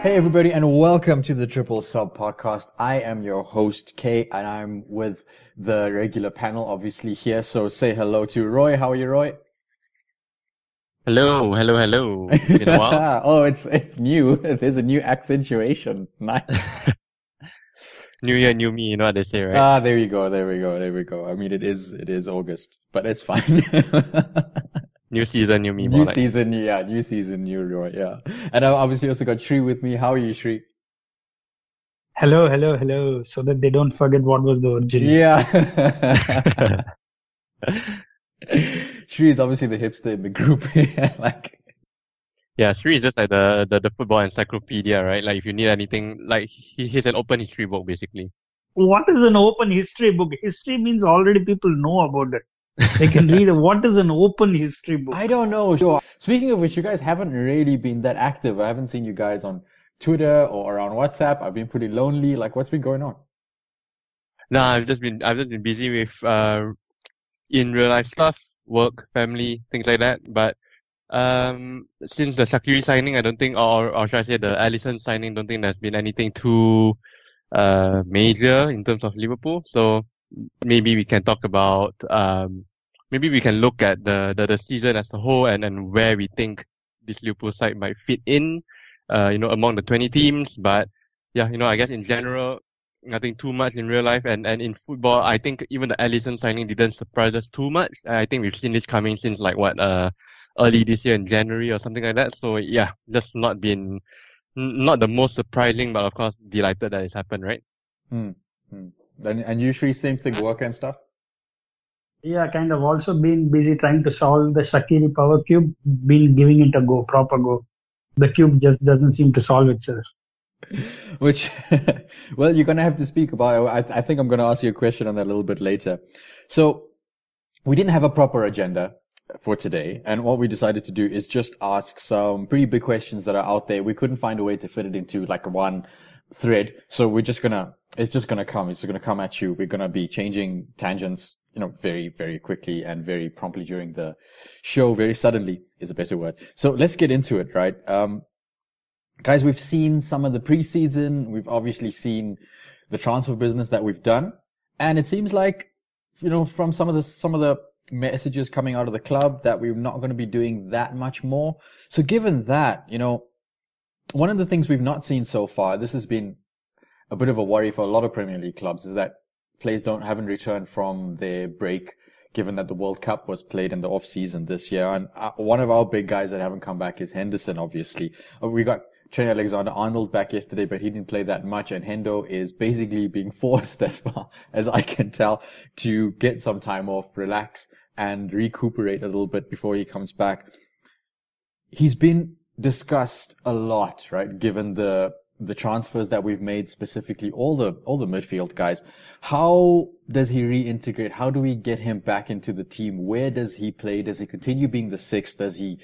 Hey everybody, and welcome to the Triple Sub Podcast. I am your host, Kay, and I'm with the regular panel, obviously, here. So say hello to Roy. How are you, Roy? Hello. Been a while. Oh, it's new. There's a new accentuation. Nice. New year, new me. You know what they say, right? Ah, there we go. I mean, it is August, but it's fine. New season, new me. New season, new Roy, yeah. And I obviously also got Shri with me. How are you, Shri? Hello. So that they don't forget what was the original. Yeah. Shri is obviously the hipster in the group. Yeah, Shri is just like the football encyclopedia, right? Like if you need anything, like he's an open history book, basically. What is an open history book? History means already people know about it. They can read what is an open history book. I don't know. Sure. Speaking of which, you guys haven't really been that active. I haven't seen you guys on Twitter or on WhatsApp. I've been pretty lonely. Like, what's been going on? No, I've just been busy with in real life stuff, work, family, things like that. But since the Shaqiri signing, I don't think, or should I say the Alisson signing, don't think there's been anything too major in terms of Liverpool. So maybe we can talk about maybe we can look at the season as a whole and where we think this Liverpool side might fit in, among the 20 teams. But yeah, I guess in general, nothing too much in real life. And in football, I think even the Alisson signing didn't surprise us too much. I think we've seen this coming since early this year in January or something like that. So yeah, just not the most surprising, but of course delighted that it's happened, right? Mm-hmm. And usually same thing, work and stuff? Yeah, kind of also been busy trying to solve the Shaqiri power cube, been giving it a go, proper go. The cube just doesn't seem to solve itself. Which, well, you're going to have to speak about it. I think I'm going to ask you a question on that a little bit later. So, we didn't have a proper agenda for today, and what we decided to do is just ask some pretty big questions that are out there. We couldn't find a way to fit it into like one thread, so it's just gonna come at you. We're gonna be changing tangents, very, very quickly and very promptly during the show. Very suddenly is a better word. So let's get into it, right? Guys, we've seen some of the preseason. We've obviously seen the transfer business that we've done, and it seems like, from some of the messages coming out of the club that we're not going to be doing that much more. So given that, one of the things we've not seen so far, this has been a bit of a worry for a lot of Premier League clubs, is that players haven't returned from their break, given that the World Cup was played in the off-season this year. And one of our big guys that haven't come back is Henderson, obviously. We got Trent Alexander-Arnold back yesterday, but he didn't play that much. And Hendo is basically being forced, as far as I can tell, to get some time off, relax, and recuperate a little bit before he comes back. He's been discussed a lot, right? Given the transfers that we've made, specifically all the midfield guys. How does he reintegrate? How do we get him back into the team? Where does he play? Does he continue being the sixth? Does he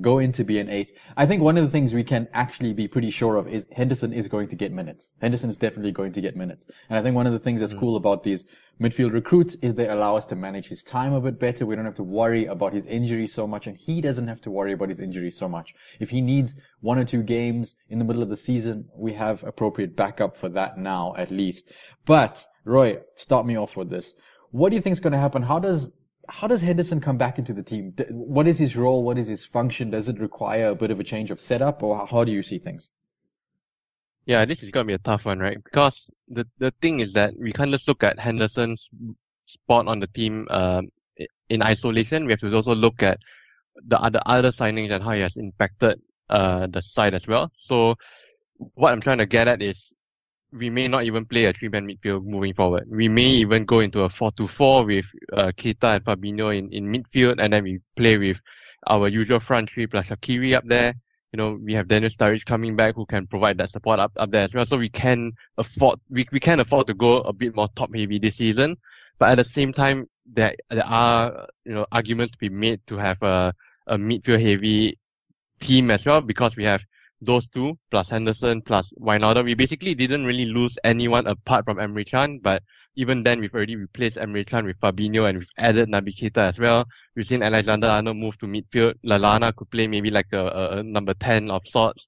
go in to be an eighth? I think one of the things we can actually be pretty sure of is Henderson is going to get minutes. Henderson is definitely going to get minutes. And I think one of the things that's cool about these midfield recruits is they allow us to manage his time a bit better. We don't have to worry about his injury so much, and he doesn't have to worry about his injury so much. If he needs one or two games in the middle of the season, we have appropriate backup for that now, at least. But Roy, start me off with this. What do you think is going to happen? How does Henderson come back into the team? What is his role? What is his function? Does it require a bit of a change of setup, or how do you see things? Yeah, this is going to be a tough one, right? Because the thing is that we can't just look at Henderson's spot on the team in isolation. We have to also look at the other signings and how he has impacted the side as well. So what I'm trying to get at is we may not even play a three-man midfield moving forward. We may even go into a 4-2-4 with Keita and Fabinho in midfield, and then we play with our usual front three plus Shaqiri up there. You know, we have Daniel Sturridge coming back who can provide that support up there as well. So we can afford, we can afford to go a bit more top heavy this season. But at the same time, there are, you know, arguments to be made to have a midfield heavy team as well, because we have those two plus Henderson plus Wijnaldum. We basically didn't really lose anyone apart from Emre Can, but even then we've already replaced Emre Can with Fabinho, and we've added Naby Keita as well. We've seen Alexander-Arnold move to midfield. Lallana could play maybe like a number 10 of sorts.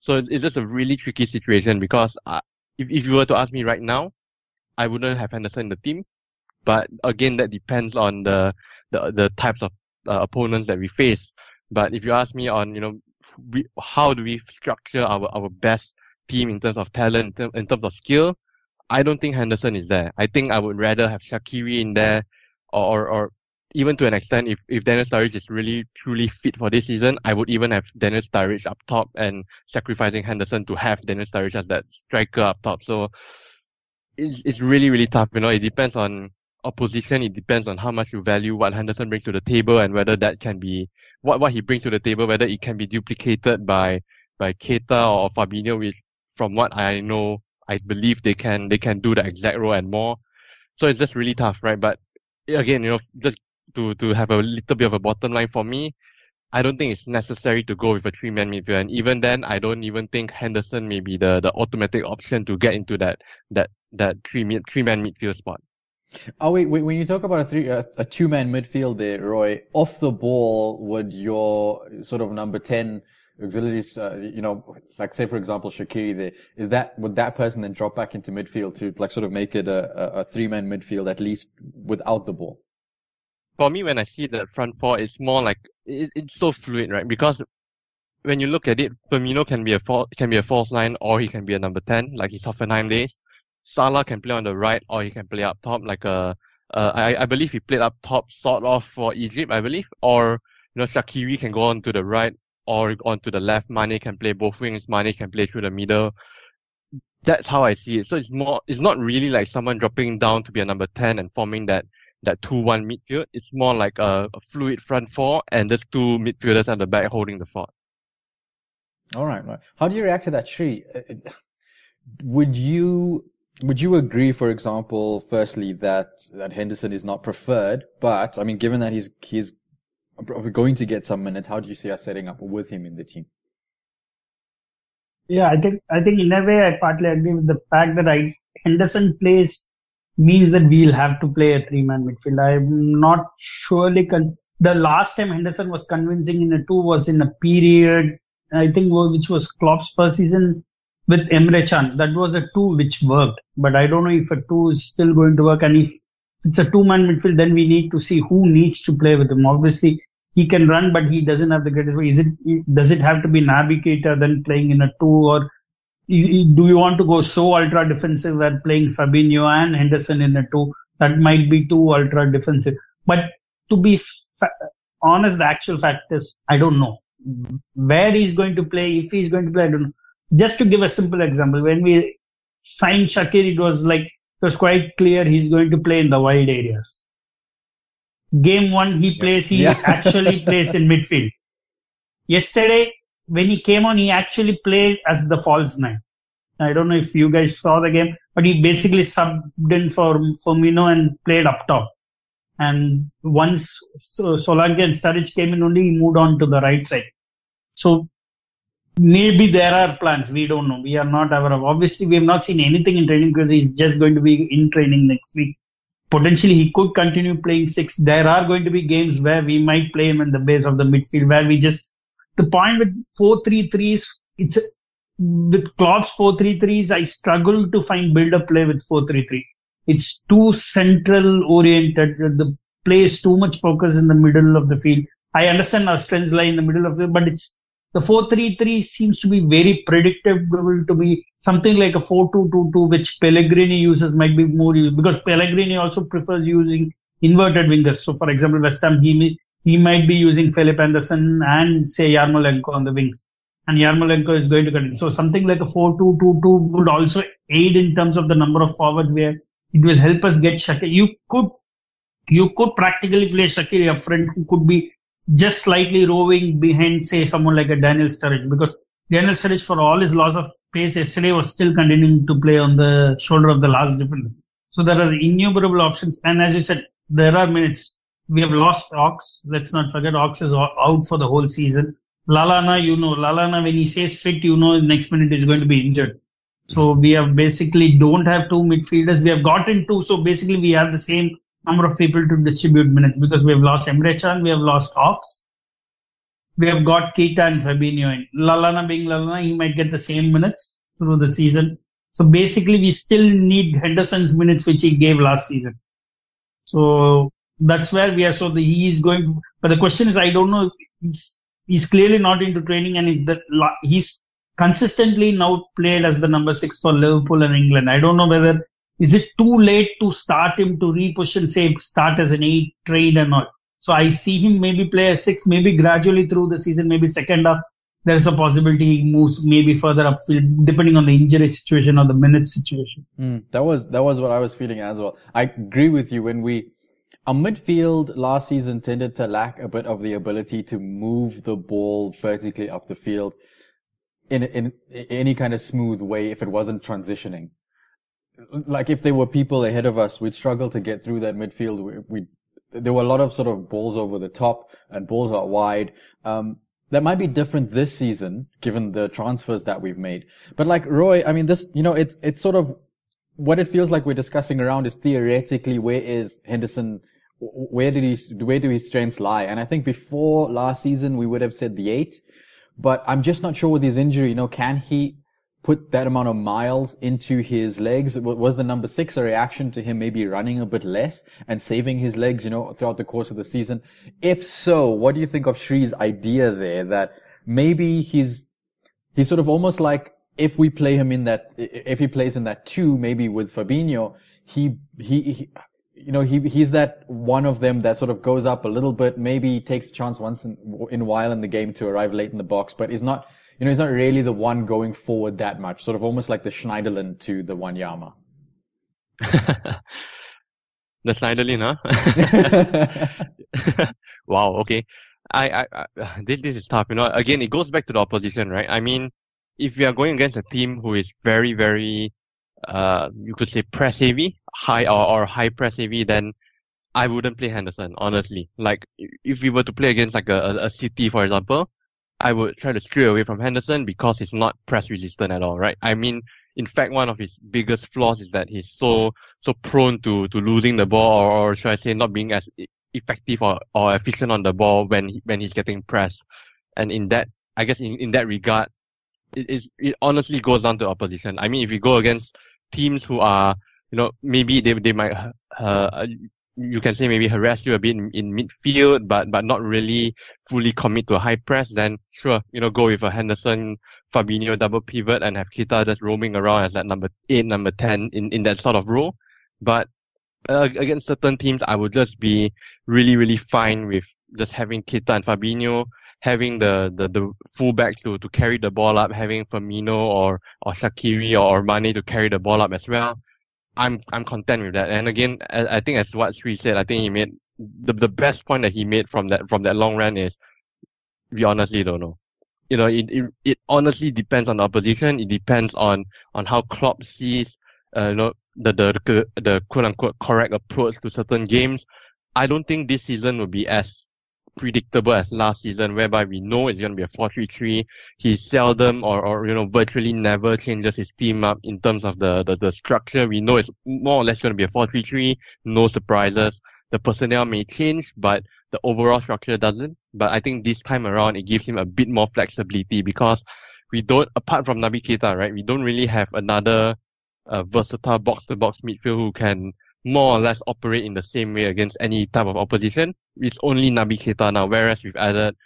So it's just a really tricky situation, because if you were to ask me right now, I wouldn't have Henderson in the team. But again, that depends on the types of opponents that we face. But if you ask me on, you know, how do we structure our best team in terms of talent, in terms of skill, I don't think Henderson is there. I think I would rather have Shaqiri in there, or even to an extent, if Daniel Sturridge is really truly fit for this season, I would even have Daniel Sturridge up top and sacrificing Henderson to have Daniel Sturridge as that striker up top. So it's really, really tough. You know, it depends on opposition. It depends on how much you value what Henderson brings to the table, and whether that can be what he brings to the table, whether it can be duplicated by Keita or Fabinho, which from what I know, I believe they can do the exact role and more. So it's just really tough, right? But again, you know, just to have a little bit of a bottom line for me, I don't think it's necessary to go with a three-man midfield. And even then, I don't even think Henderson may be the automatic option to get into that three-man midfield spot. Oh wait, when you talk about a two-man midfield there, Roy, off the ball, would your sort of number 10 auxiliary, you know, like say for example Shaqiri there, would that person then drop back into midfield to like sort of make it a three-man midfield, at least without the ball? For me, when I see the front four, it's more like it's so fluid, right? Because when you look at it, Firmino can be a false nine, or he can be a number 10, like his Hoffenheim days. Salah can play on the right, or he can play up top, like I believe he played up top sort of for Egypt, I believe. Or, you know, Shaqiri can go on to the right or onto the left. Mane can play both wings. Mane can play through the middle. That's how I see it. So it's not really like someone dropping down to be a number 10 and forming that 2-1 midfield. It's more like a fluid front four and just two midfielders at the back holding the fort. All right. How do you react to that, Shri? Would you agree, for example, firstly, that Henderson is not preferred, but, I mean, given that he's going to get some minutes, how do you see us setting up with him in the team? Yeah, I think in a way I partly agree with the fact that Henderson plays means that we'll have to play a three-man midfield. I'm not surely... the last time Henderson was convincing in a two was in a period, I think, which was Klopp's first season with Emre Can. That was a two which worked. But I don't know if a two is still going to work. And if it's a two-man midfield, then we need to see who needs to play with him. Obviously, he can run, but he doesn't have the greatest way. Does it have to be Naby Keita then playing in a two? Or do you want to go so ultra-defensive that playing Fabinho and Henderson in a two? That might be too ultra-defensive. But to be honest, the actual fact is, I don't know. Where he's going to play, if he's going to play, I don't know. Just to give a simple example, when we signed Shaqiri, it was quite clear he's going to play in the wide areas. Game one, he actually plays in midfield. Yesterday, when he came on, he actually played as the false nine. I don't know if you guys saw the game, but he basically subbed in for Firmino and played up top. And once Solanke and Sturridge came in only, he moved on to the right side. So, maybe there are plans. We don't know. We are not aware of. Obviously, we have not seen anything in training because he's just going to be in training next week. Potentially, he could continue playing six. There are going to be games where we might play him in the base of the midfield, where we just... The point with 4-3-3s, with Klopp's 4-3-3s, I struggle to find build-up play with 4-3-3. It's too central-oriented. The play is too much focus in the middle of the field. I understand our strengths lie in the middle of the field, but the 4-3-3 seems to be very predictable to be something like a 4-2-2-2, which Pellegrini uses might be more used, because Pellegrini also prefers using inverted wingers. So, for example, West Ham, he might be using Philip Anderson and, say, Yarmolenko on the wings. and Yarmolenko is going to get it. So something like a 4-2-2-2 would also aid in terms of the number of forward where it will help us get Shaqiri. You could practically play Shaqiri up front who could be just slightly roving behind, say, someone like a Daniel Sturridge, because Daniel Sturridge, for all his loss of pace yesterday, was still continuing to play on the shoulder of the last defender. So there are innumerable options. And as you said, there are minutes. We have lost Ox. Let's not forget Ox is out for the whole season. Lallana, Lallana, when he says fit, next minute is going to be injured. So we have basically don't have two midfielders. We have gotten two. So basically we have the same number of people to distribute minutes because we have lost Emre Can. We have lost Ox. We have got Keita and Fabinho in. Lallana being Lallana, he might get the same minutes through the season. So basically we still need Henderson's minutes, which he gave last season. So that's where we are. So he is going, but the question is, I don't know. He's clearly not into training, and he's consistently now played as the number 6 for Liverpool and England. I don't know whether, is it too late to start him to repush and say start as an 8 trade or not. So I see him maybe play as 6, maybe gradually through the season, maybe second half. There's a possibility he moves maybe further upfield, depending on the injury situation or the minute situation. That was what I was feeling as well. I agree with you. Our midfield last season tended to lack a bit of the ability to move the ball vertically up the field in any kind of smooth way if it wasn't transitioning. Like if there were people ahead of us, we'd struggle to get through that midfield. There were a lot of sort of balls over the top and balls out wide. That might be different this season, given the transfers that we've made. But like Roy, I mean, this, it's sort of what it feels like we're discussing around is theoretically where is Henderson, where do his strengths lie? And I think before last season, we would have said the 8, but I'm just not sure with his injury, can he put that amount of miles into his legs? Was the number 6 a reaction to him maybe running a bit less and saving his legs, throughout the course of the season? If so, what do you think of Shri's idea there that maybe he's sort of almost like if he plays in that 2, maybe with Fabinho, he's that one of them that sort of goes up a little bit, maybe takes a chance once in a while in the game to arrive late in the box, but is not, he's not really the one going forward that much, sort of almost like the Schneiderlin to the Wanyama. The Schneiderlin, huh? Wow, okay. I this is tough, Again, it goes back to the opposition, right? I mean, if we are going against a team who is very, very, you could say press heavy, high press heavy, then I wouldn't play Henderson, honestly. Like, if we were to play against like a City, for example, I would try to stray away from Henderson because he's not press resistant at all, right? I mean, in fact, one of his biggest flaws is that he's so prone to losing the ball, or should I say, not being as effective or efficient on the ball when he's getting pressed. And in that, I guess in that regard, it honestly goes down to opposition. I mean, if you go against teams who are, maybe they might, you can say maybe harass you a bit in midfield, but not really fully commit to a high press, then sure, go with a Henderson, Fabinho double pivot and have Keita just roaming around as that number 8, number 10 in that sort of role. But against certain teams, I would just be really, really fine with just having Keita and Fabinho, having the fullbacks to carry the ball up, having Firmino or Shaqiri or Mane to carry the ball up as well. I'm content with that. And again, I think as what Sri said, I think he made the best point that he made from that long run is we honestly don't know. It honestly depends on the opposition. It depends on how Klopp sees the quote unquote correct approach to certain games. I don't think this season will be as predictable as last season, whereby we know it's going to be a 4-3-3. He seldom or virtually never changes his team up in terms of the structure. We know it's more or less going to be a 4-3-3. No surprises. The personnel may change, but the overall structure doesn't. But I think this time around, it gives him a bit more flexibility because we don't, apart from Naby Keita, right, we don't really have another versatile box-to-box midfield who can more or less operate in the same way against any type of opposition. It's only Naby Keita now, whereas we've added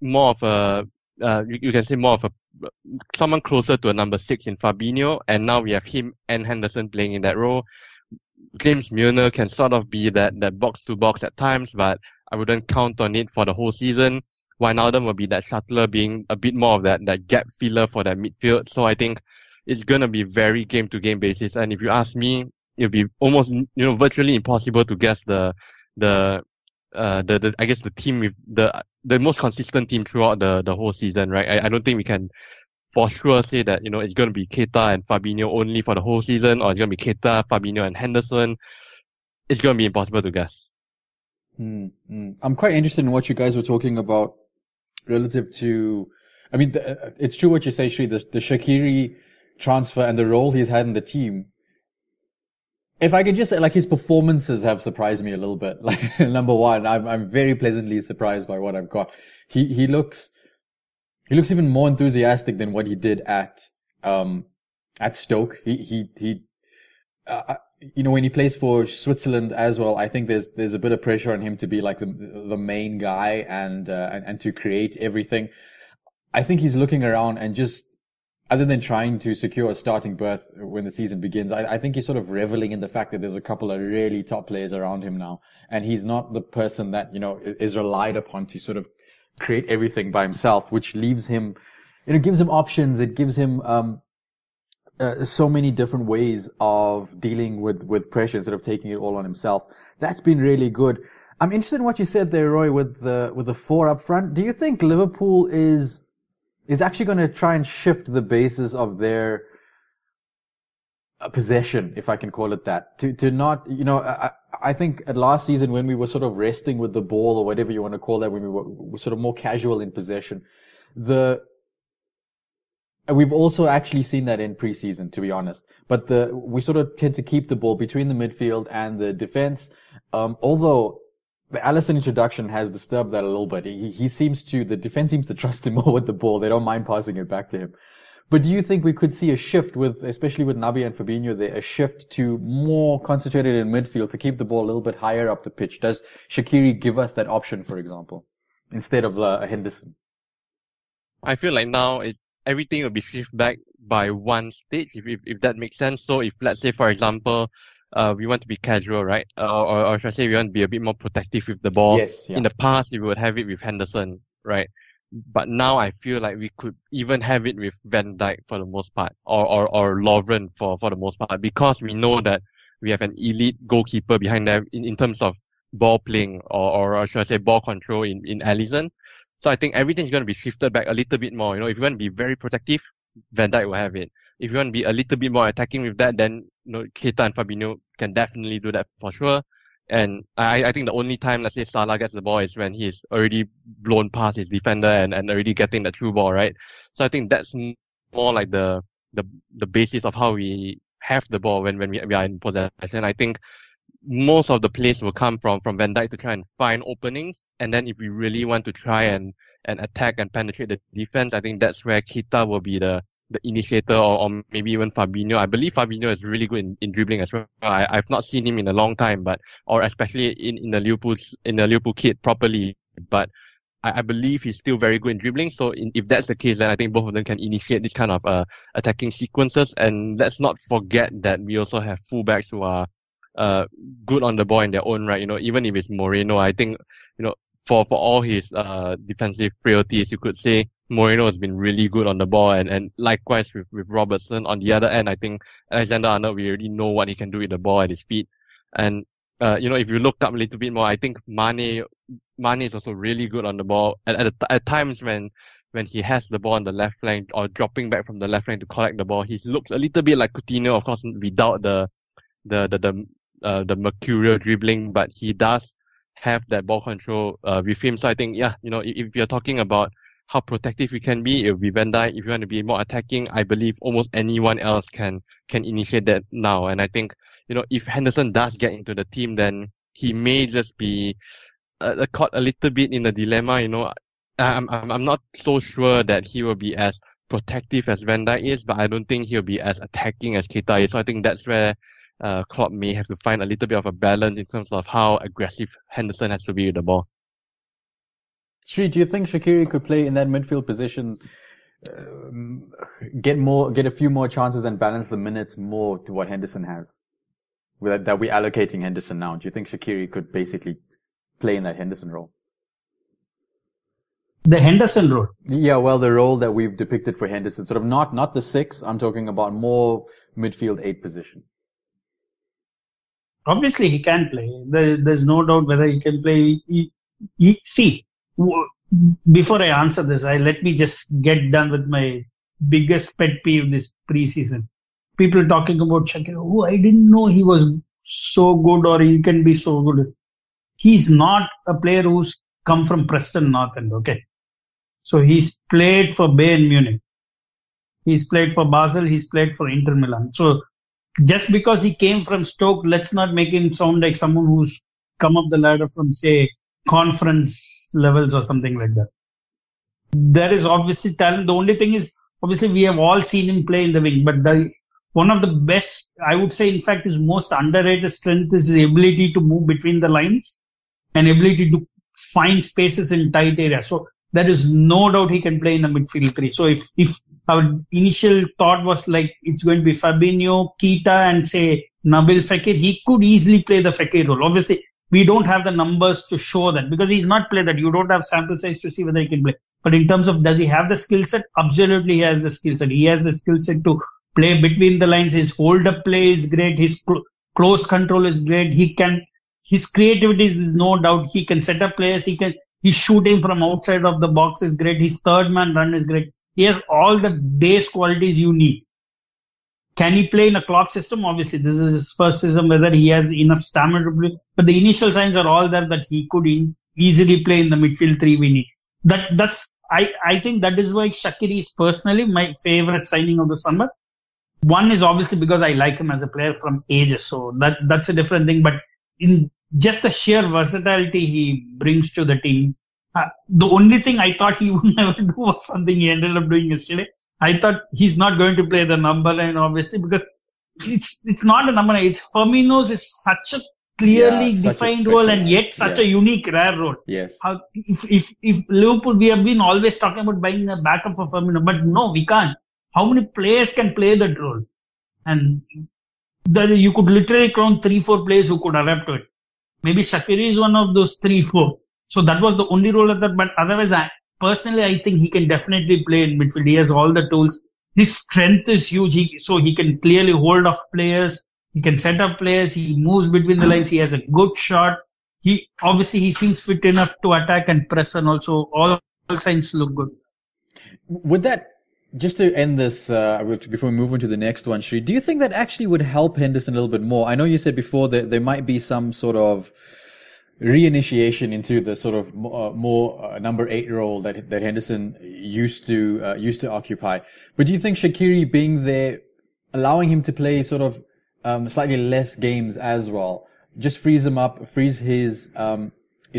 more of someone closer to a number 6 in Fabinho, and now we have him and Henderson playing in that role. James Milner can sort of be that box-to-box at times, but I wouldn't count on it for the whole season. Wijnaldum will be that shuttler, being a bit more of that gap filler for that midfield. So I think it's going to be very game-to-game basis. And if you ask me, it'll be almost, virtually impossible to guess the team with the most consistent team throughout the whole season, right? I don't think we can for sure say that, it's going to be Keita and Fabinho only for the whole season, or it's going to be Keita, Fabinho and Henderson. It's going to be impossible to guess. Mm-hmm. I'm quite interested in what you guys were talking about relative to, it's true what you say, Shri, the Shaqiri transfer and the role he's had in the team. If I could just say, his performances have surprised me a little bit. Number one, I'm very pleasantly surprised by what I've got. He looks even more enthusiastic than what he did at Stoke. He when he plays for Switzerland as well, I think there's a bit of pressure on him to be like the main guy and to create everything. I think he's looking around and just, other than trying to secure a starting berth when the season begins, I think he's sort of reveling in the fact that there's a couple of really top players around him now. And he's not the person that, is relied upon to sort of create everything by himself, which leaves him, gives him options. It gives him so many different ways of dealing with pressure instead of taking it all on himself. That's been really good. I'm interested in what you said there, Roy, with the four up front. Do you think Liverpool is actually going to try and shift the basis of their possession, if I can call it that, to not, I think at last season when we were sort of resting with the ball or whatever you want to call that, when we were sort of more casual in possession, we've also actually seen that in preseason, to be honest. But we sort of tend to keep the ball between the midfield and the defense, although the Alisson introduction has disturbed that a little bit. The defense seems to trust him more with the ball. They don't mind passing it back to him. But do you think we could see a shift especially with Naby and Fabinho there, a shift to more concentrated in midfield to keep the ball a little bit higher up the pitch? Does Shaqiri give us that option, for example, instead of Henderson? I feel like now everything will be shifted back by one stage, if that makes sense. So if, let's say, for example, we want to be casual, right? Or should I say we want to be a bit more protective with the ball? Yes, yeah. In the past, we would have it with Henderson, right? But now I feel like we could even have it with Van Dijk for the most part, or Lovren for the most part, because we know that we have an elite goalkeeper behind them in terms of ball playing, or should I say ball control in Alisson. So I think everything's going to be shifted back a little bit more. If you want to be very protective, Van Dijk will have it. If you want to be a little bit more attacking with that, then Keita and Fabinho can definitely do that for sure. And I think the only time, let's say, Salah gets the ball is when he's already blown past his defender and already getting the through ball, right? So I think that's more like the basis of how we have the ball when we are in possession. I think most of the plays will come from Van Dijk to try and find openings. And then if we really want to try and attack and penetrate the defense, I think that's where Keita will be the initiator, or maybe even Fabinho. I believe Fabinho is really good in dribbling as well. I've not seen him in a long time, or especially in the Liverpool kit properly, but I believe he's still very good in dribbling. So if that's the case, then I think both of them can initiate this kind of attacking sequences. And let's not forget that we also have fullbacks who are good on the ball in their own right. Even if it's Moreno, I think, for all his defensive frailties, you could say Moreno has been really good on the ball, and likewise with Robertson. On the other end, I think Alexander-Arnold, we already know what he can do with the ball at his feet. And if you look up a little bit more, I think Mane is also really good on the ball. At times when he has the ball on the left flank or dropping back from the left flank to collect the ball, he looks a little bit like Coutinho, of course, without the mercurial dribbling, but he does have that ball control with him. So I think, if you're talking about how protective we can be, it'll be Van Dijk. If you want to be more attacking, I believe almost anyone else can initiate that now. And I think, if Henderson does get into the team, then he may just be caught a little bit in the dilemma. I'm not so sure that he will be as protective as Van Dijk is, but I don't think he'll be as attacking as Keita is. So I think that's where Klopp may have to find a little bit of a balance in terms of how aggressive Henderson has to be with the ball. Sri, do you think Shaqiri could play in that midfield position, get a few more chances and balance the minutes more to what Henderson has? That we're allocating Henderson now. Do you think Shaqiri could basically play in that Henderson role? The Henderson role. Yeah, well, the role that we've depicted for Henderson, sort of not the six. I'm talking about more midfield eight position. Obviously, he can play. There's no doubt whether he can play. See, before I answer this, let me just get done with my biggest pet peeve this preseason. People talking about Shaqiri. Oh, I didn't know he was so good, or he can be so good. He's not a player who's come from Preston North End, okay? So he's played for Bayern Munich. He's played for Basel. He's played for Inter Milan. So just because he came from Stoke, let's not make him sound like someone who's come up the ladder from, say, conference levels or something like that. There is obviously talent. The only thing is, obviously, we have all seen him play in the wing, but one of the best, I would say, in fact, his most underrated strength is his ability to move between the lines and ability to find spaces in tight areas. So there is no doubt he can play in a midfield three. So if our initial thought was like it's going to be Fabinho, Keita, and say Nabil Fekir, he could easily play the Fekir role. Obviously, we don't have the numbers to show that because he's not played that. You don't have sample size to see whether he can play. But in terms of does he have the skill set? Absolutely, he has the skill set. He has the skill set to play between the lines. His hold-up play is great. His close control is great. His creativity is no doubt. He can set up players. His shooting from outside of the box is great. His third-man run is great. He has all the base qualities you need. Can he play in a Klopp system? Obviously, this is his first season, whether he has enough stamina to play. But the initial signs are all there that he could easily play in the midfield three we need. I think that is why Shaqiri is personally my favorite signing of the summer. One is obviously because I like him as a player from ages. So that's a different thing. But in just the sheer versatility he brings to the team. The only thing I thought he would never do was something he ended up doing yesterday. I thought he's not going to play the number nine, obviously, because it's not a number nine. It's Firmino's is such a clearly defined role and yet such a unique, rare role. Yes. If Liverpool, we have been always talking about buying a backup for Firmino, but no, we can't. How many players can play that role? And you could literally count 3-4 players who could adapt to it. Maybe Shaqiri is one of those 3-4. So that was the only role of that. But otherwise, I think he can definitely play in midfield. He has all the tools. His strength is huge. So he can clearly hold off players. He can set up players. He moves between the lines. He has a good shot. He seems fit enough to attack and press, and also all signs look good. With that, just to end this, before we move on to the next one, Shri, do you think that actually would help Henderson a little bit more? I know you said before that there might be some sort of reinitiation into the sort of more number 8 role that Henderson used to occupy. But do you think Shaqiri being there, allowing him to play sort of slightly less games as well, just frees him up, frees his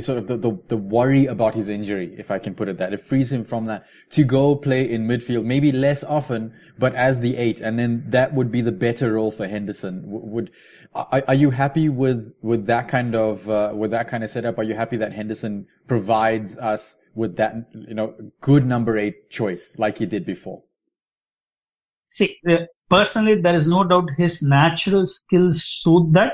sort of the worry about his injury, if I can put it that. It frees him from that to go play in midfield, maybe less often, but as the 8, and then that would be the better role for Henderson. Are you happy with that kind of setup? Are you happy that Henderson provides us with that good number 8 choice like he did before? See, personally, there is no doubt his natural skills suit that,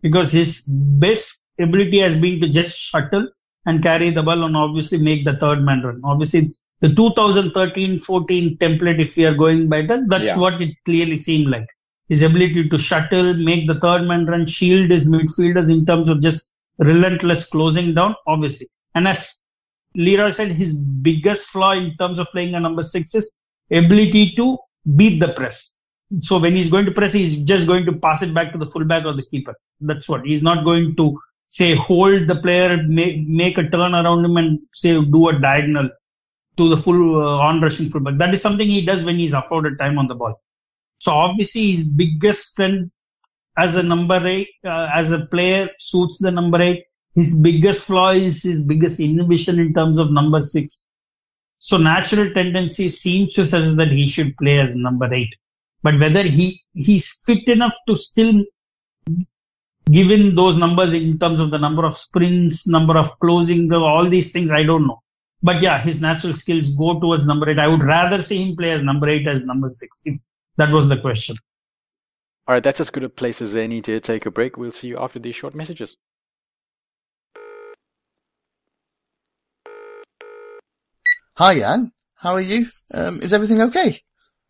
because his best ability has been to just shuttle and carry the ball and obviously make the third man run. Obviously, the 2013-14 template, if we are going by that's what it clearly seemed like. His ability to shuttle, make the third man run, shield his midfielders in terms of just relentless closing down, obviously. And as Leroy said, his biggest flaw in terms of playing a number 6 is ability to beat the press. So when he's going to press, he's just going to pass it back to the fullback or the keeper. That's what. He's not going to, say, hold the player, make a turn around him and, say, do a diagonal to the full on-rushing fullback. That is something he does when he's afforded time on the ball. So obviously his biggest strength as a number 8, as a player, suits the number 8. His biggest flaw is his biggest inhibition in terms of number 6. So natural tendency seems to suggest that he should play as number 8. But whether he's fit enough to still, given those numbers in terms of the number of sprints, number of closing, all these things, I don't know. But yeah, his natural skills go towards number 8. I would rather see him play as number 8 as number 6, if that was the question. All right, that's as good a place as any to take a break. We'll see you after these short messages. Hi, Jan. How are you? Is everything okay?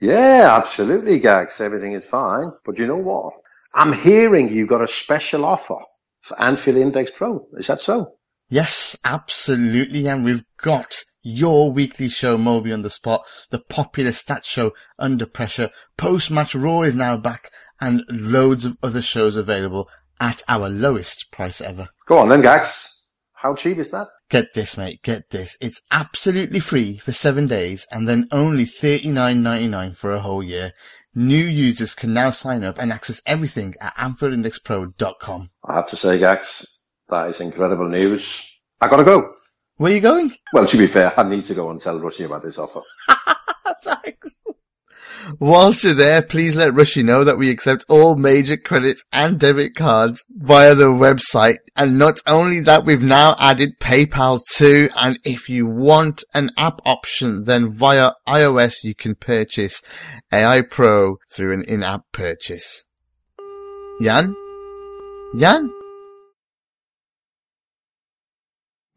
Yeah, absolutely, Gags. Everything is fine. But you know what? I'm hearing you got a special offer for Anfield Index Pro. Is that so? Yes, absolutely. And we've got your weekly show, Moby on the Spot, the popular stats show, Under Pressure. Post-match Raw is now back and loads of other shows available at our lowest price ever. Go on then, Gags. How cheap is that? Get this, mate, get this. It's absolutely free for 7 days and then only $39.99 for a whole year. New users can now sign up and access everything at AnfieldIndexPro.com. I have to say, Gags, that is incredible news. I gotta go. Where are you going? Well, to be fair, I need to go and tell Rushy about this offer. Thanks. Whilst you're there, please let Rushy know that we accept all major credit and debit cards via the website. And not only that, we've now added PayPal too. And if you want an app option, then via iOS, you can purchase AI Pro through an in-app purchase. Jan? Jan?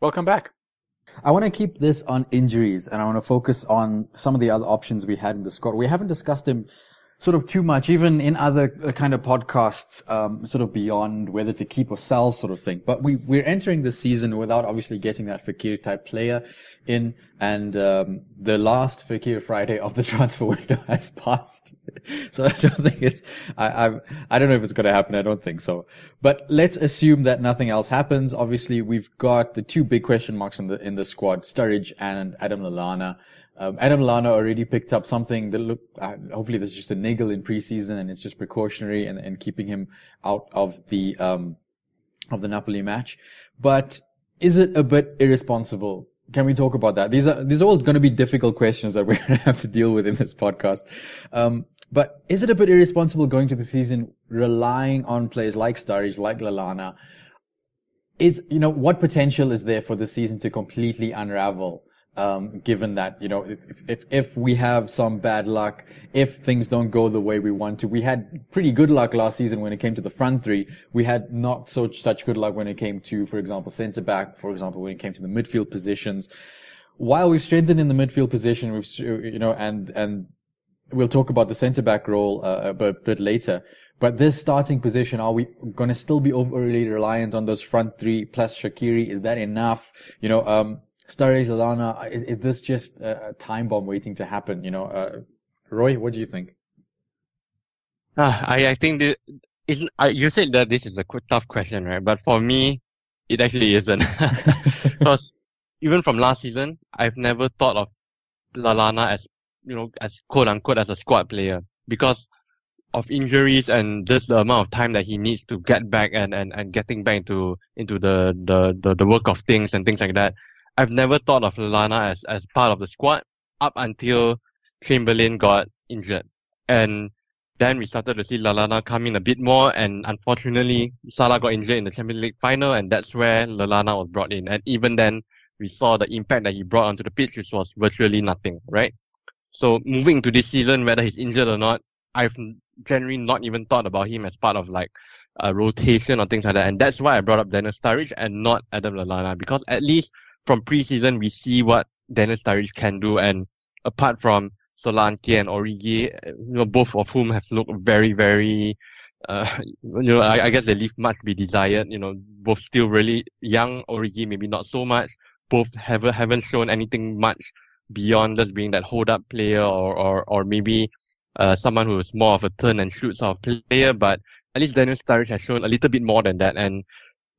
Welcome back. I want to keep this on injuries, and I want to focus on some of the other options we had in the squad. We haven't discussed them sort of too much, even in other kind of podcasts, sort of beyond whether to keep or sell sort of thing. But we're entering the season without obviously getting that Shaqiri type player in, and the last Shaqiri Friday of the transfer window has passed. So I don't think I don't know if it's going to happen. I don't think so. But let's assume that nothing else happens. Obviously, we've got the two big question marks in the squad, Sturridge and Adam Lallana. Adam Lallana already picked up something that hopefully there's just a niggle in preseason and it's just precautionary and keeping him out of the Napoli match. But is it a bit irresponsible? Can we talk about that? These are all going to be difficult questions that we're going to have to deal with in this podcast. But is it a bit irresponsible going to the season relying on players like Sturridge, like Lallana? What potential is there for the season to completely unravel? Given that, if we have some bad luck, if things don't go the way we want to, we had pretty good luck last season when it came to the front three. We had not such good luck when it came to, for example, centre back, for example, when it came to the midfield positions. While we've strengthened in the midfield position, and we'll talk about the centre back role a bit later. But this starting position, are we going to still be overly reliant on those front three plus Shaqiri? Is that enough? Sturridge, Lallana, is this just a time bomb waiting to happen? Roy, what do you think? I think you said that this is a tough question, right? But for me, it actually isn't. Because even from last season, I've never thought of Lallana as quote unquote as a squad player because of injuries and just the amount of time that he needs to get back and getting back into the work of things and things like that. I've never thought of Lallana as part of the squad up until Chamberlain got injured. And then we started to see Lallana come in a bit more, and unfortunately Salah got injured in the Champions League final, and that's where Lallana was brought in. And even then we saw the impact that he brought onto the pitch, which was virtually nothing, right? So moving to this season, whether he's injured or not, I've generally not even thought about him as part of like a rotation or things like that. And that's why I brought up Daniel Sturridge and not Adam Lallana, because at least from pre-season, we see what Daniel Sturridge can do, and apart from Solanke and Origi, both of whom have looked very, very, I guess they leave much to be desired. Both still really young. Origi maybe not so much. Both haven't shown anything much beyond just being that hold-up player or maybe someone who is more of a turn-and-shoot sort of player. But at least Daniel Sturridge has shown a little bit more than that, and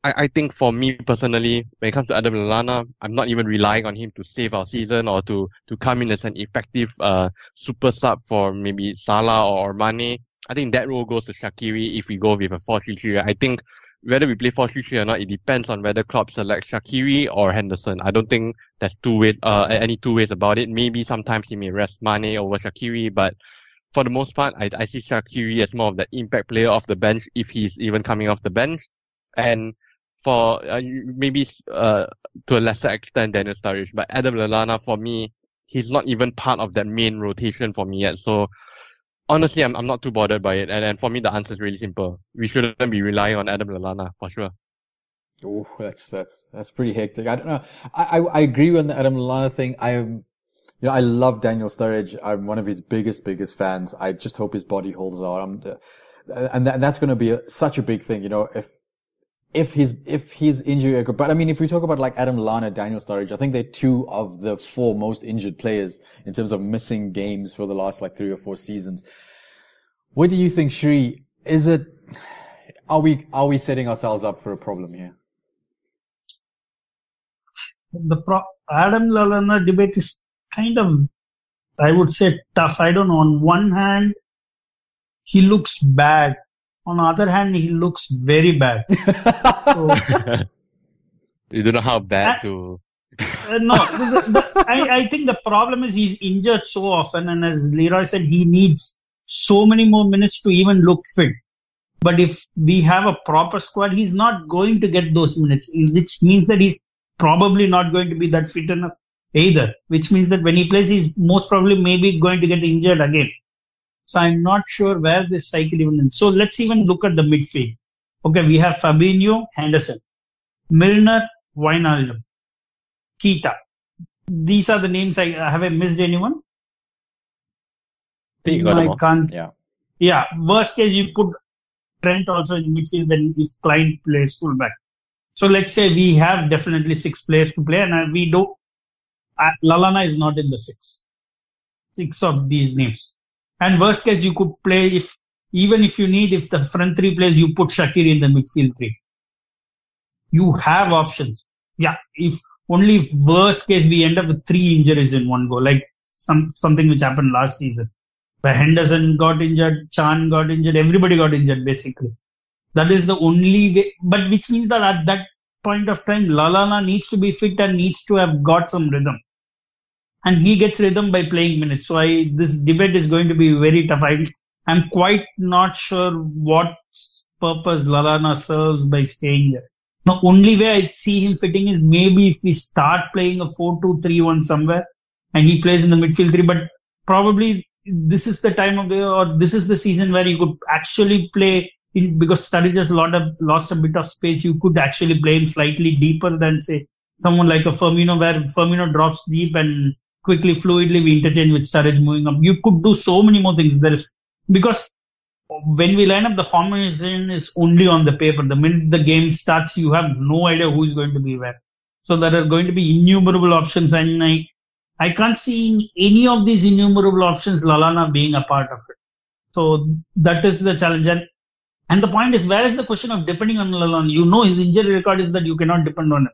I think for me personally, when it comes to Adam Lallana, I'm not even relying on him to save our season or to come in as an effective super sub for maybe Salah or Mane. I think that role goes to Shaqiri if we go with a 4-3-3. I think whether we play 4-3-3 or not, it depends on whether Klopp selects Shaqiri or Henderson. I don't think there's any two ways about it. Maybe sometimes he may rest Mane over Shaqiri, but for the most part, I see Shaqiri as more of the impact player off the bench if he's even coming off the bench. And for maybe to a lesser extent Daniel Sturridge, but Adam Lallana for me, he's not even part of that main rotation for me yet. So honestly, I'm not too bothered by it. And for me, the answer is really simple: we shouldn't be relying on Adam Lallana for sure. Oh, that's pretty hectic. I don't know. I agree on the Adam Lallana thing. I am You know, I love Daniel Sturridge. I'm one of his biggest fans. I just hope his body holds on. And that's going to be such a big thing, you know, if his injury, but I mean, if we talk about like Adam Lallana, Daniel Sturridge, I think they're two of the four most injured players in terms of missing games for the last like 3 or 4 seasons. What do you think, Shri? Are we setting ourselves up for a problem here? The Adam Lallana debate is kind of, I would say, tough. I don't know. On one hand, he looks bad. On the other hand, he looks very bad. So, you don't know how bad to... No, I think the problem is he's injured so often, and as Leroy said, he needs so many more minutes to even look fit. But if we have a proper squad, he's not going to get those minutes, which means that he's probably not going to be that fit enough either, which means that when he plays, he's most probably maybe going to get injured again. So I'm not sure where this cycle even ends. So let's even look at the midfield. Okay, we have Fabinho, Henderson, Milner, Wijnaldum, Keita. These are the names. Have I missed anyone? I can't. Yeah. Worst case, you put Trent also in midfield, then if Klein plays fullback. So let's say we have definitely 6 players to play, and we do. Lallana is not in the 6. 6 of these names. And worst case, you could play if the front 3 plays, you put Shaqiri in the midfield 3. You have options. Yeah, if worst case we end up with 3 injuries in one go, like something which happened last season, where Henderson got injured, Can got injured, everybody got injured basically. That is the only way. But which means that at that point of time, Lallana needs to be fit and needs to have got some rhythm. And he gets rhythm by playing minutes. So this debate is going to be very tough. I'm quite not sure what purpose Lallana serves by staying there. The only way I see him fitting is maybe if we start playing a 4-2-3-1 somewhere and he plays in the midfield 3. But probably this is the time of the year, or this is the season where you could actually play in, because Sturridge has lost a bit of space. You could actually play him slightly deeper than, say, someone like a Firmino, where Firmino drops deep and quickly, fluidly, we interchange with Sturridge moving up. You could do so many more things. Because when we line up, the formation is only on the paper. The minute the game starts, you have no idea who is going to be where. So there are going to be innumerable options, and I can't see any of these innumerable options Lallana being a part of it. So that is the challenge. And the point is, where is the question of depending on Lallana? You know his injury record is that you cannot depend on him.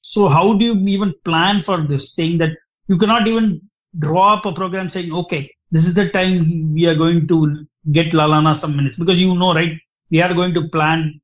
So how do you even plan for this, saying that you cannot even draw up a program saying, okay, this is the time we are going to get Lallana some minutes, because you know, right, we are going to plan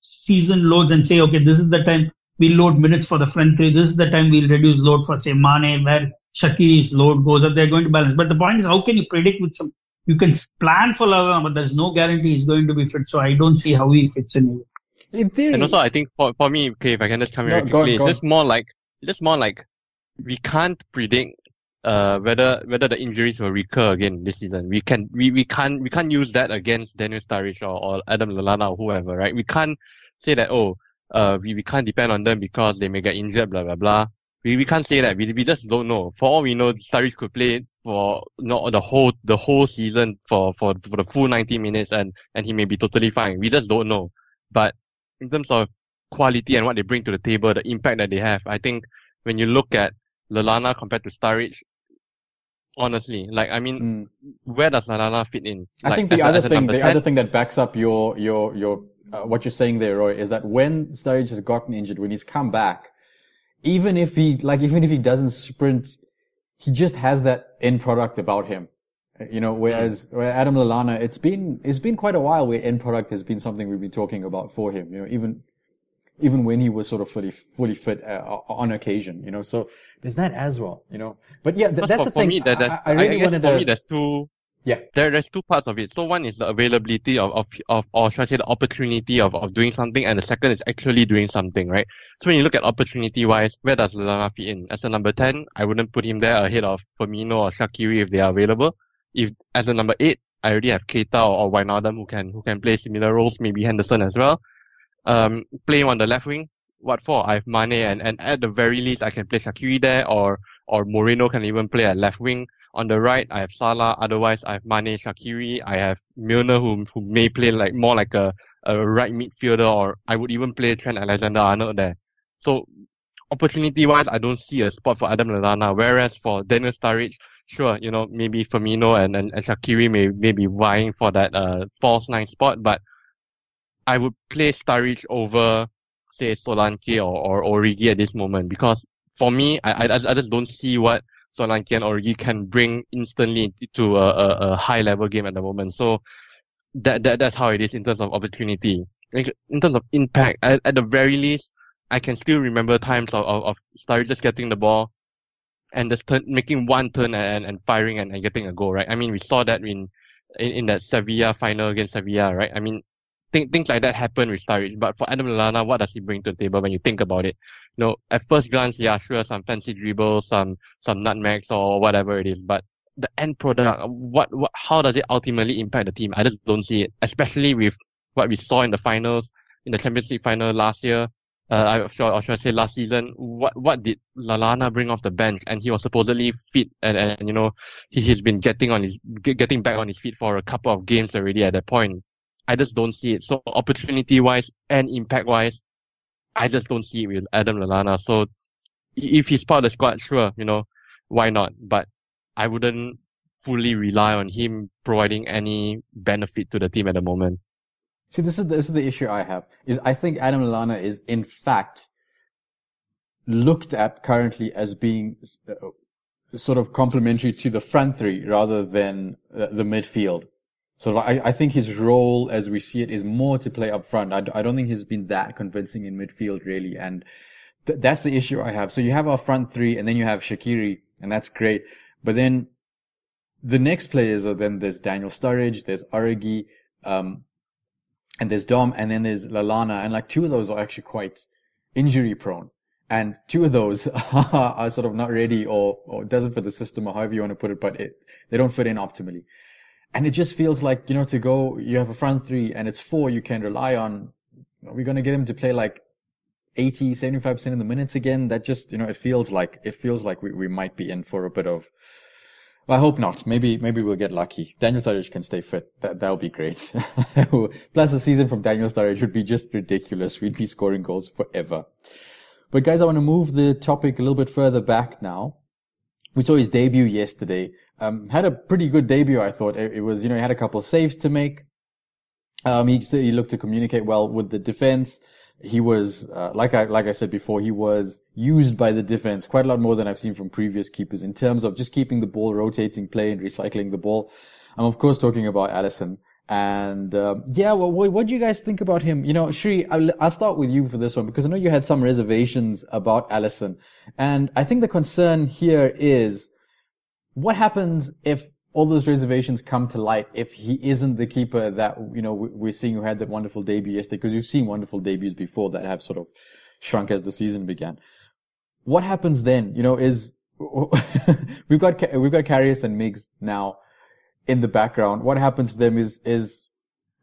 season loads and say, okay, this is the time we load minutes for the front 3. This is the time we'll reduce load for, say, Mane, where Shaqiri's load goes up. They're going to balance. But the point is, how can you predict with some? You can plan for Lallana, but there's no guarantee he's going to be fit. So I don't see how he fits in. In theory, and also, I think for me, okay, if I can just come here quickly, it's just more like we can't predict whether the injuries will recur again this season. We can't use that against Daniel Sturridge or Adam Lallana or whoever, right? We can't say that we can't depend on them because they may get injured, blah blah blah. We can't say that. We just don't know. For all we know, Sturridge could play for the whole season for the full 90 minutes and he may be totally fine. We just don't know. But in terms of quality and what they bring to the table, the impact that they have, I think when you look at Lallana compared to Sturridge, honestly, where does Lallana fit in? I think the other thing that backs up your what you're saying there, Roy, is that when Sturridge has gotten injured, when he's come back, even if he doesn't sprint, he just has that end product about him, you know. Whereas Adam Lallana, it's been quite a while where end product has been something we've been talking about for him, you know, even when he was sort of fully fit on occasion, you know. So there's that as well, you know. But yeah, that's the thing. Me, there's two. Yeah, there's two parts of it. So one is the availability of or should I say the opportunity of doing something, and the second is actually doing something, right? So when you look at opportunity wise, where does Lallana fit in? As a number 10, I wouldn't put him there ahead of Firmino or Shaqiri if they are available. If as a number 8, I already have Keita or Wijnaldum who can play similar roles, maybe Henderson as well. Playing on the left wing, what for? I have Mane, and at the very least I can play Shaqiri there, or or Moreno can even play at left wing. On the right, I have Salah. Otherwise, I have Mane, Shaqiri. I have Milner, who may play like more like a right midfielder, or I would even play Trent Alexander-Arnold there. So opportunity-wise, I don't see a spot for Adam Lallana. Whereas for Daniel Sturridge, sure, you know, maybe Firmino and Shaqiri may be vying for that false nine spot, but I would play Sturridge over, say, Solanke or Origi at this moment, because for me, I just don't see what Solanke and Origi can bring instantly to a high level game at the moment. So that's how it is in terms of opportunity. In terms of impact, at the very least, I can still remember times of Sturridge just getting the ball and just making one turn and firing and getting a goal, right? I mean, we saw that in that Sevilla final against Sevilla, right? I mean, things like that happen with Sturridge. But for Adam Lallana, what does he bring to the table when you think about it? You know, at first glance, yeah, sure, some fancy dribbles, some nutmegs or whatever it is. But the end product, how does it ultimately impact the team? I just don't see it, especially with what we saw in the finals, in the Champions League final last year. Should I say last season? What did Lallana bring off the bench? And he was supposedly fit, and you know, he's been getting back on his feet for a couple of games already at that point. I just don't see it. So opportunity-wise and impact-wise, I just don't see it with Adam Lallana. So if he's part of the squad, sure, you know, why not? But I wouldn't fully rely on him providing any benefit to the team at the moment. See, this is the issue I have. I think Adam Lallana is in fact looked at currently as being sort of complementary to the front three rather than the midfield. So I think his role as we see it is more to play up front. I don't think he's been that convincing in midfield really. And that's the issue I have. So you have our front three and then you have Shaqiri, and that's great. But then the next players are then there's Daniel Sturridge, there's Origi, and there's Dom, and then there's Lallana. And like two of those are actually quite injury prone. And two of those are sort of not ready or doesn't fit the system or however you want to put it, but they don't fit in optimally. And it just feels like, you know, to go, you have a front three and it's four you can rely on. Are we going to get him to play like 80, 75% of the minutes again? That just, you know, it feels like we might be in for a bit of, well, I hope not. Maybe we'll get lucky. Daniel Sturridge can stay fit. That'll be great. Plus the season from Daniel Sturridge would be just ridiculous. We'd be scoring goals forever. But guys, I want to move the topic a little bit further back now. We saw his debut yesterday. Had a pretty good debut, I thought. It was, you know, he had a couple of saves to make. He looked to communicate well with the defense. He was, like I said before, he was used by the defense quite a lot more than I've seen from previous keepers in terms of just keeping the ball, rotating play, and recycling the ball. I'm of course talking about Alisson. And what do you guys think about him? You know, Shri, I'll start with you for this one because I know you had some reservations about Alisson, and I think the concern here is, what happens if all those reservations come to light if he isn't the keeper that, you know, we're seeing who had that wonderful debut yesterday? Because you've seen wonderful debuts before that have sort of shrunk as the season began. What happens then? You know, is we've got Karius and Miggs now in the background. What happens to them is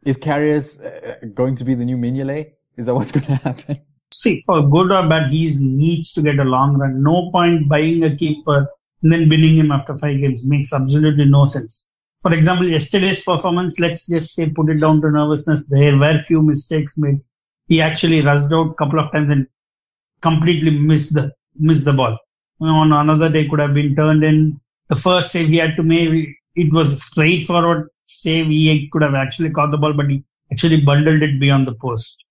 Karius going to be the new Mignolet? Is that what's going to happen? See, for good or bad, he needs to get a long run. No point buying a keeper and then billing him after 5 games makes absolutely no sense. For example, yesterday's performance, let's just say put it down to nervousness. There were few mistakes made. He actually rushed out a couple of times and completely missed the ball. On another day, could have been turned in. The first save he had to make, it was a straightforward save. He could have actually caught the ball, but he actually bundled it beyond the post.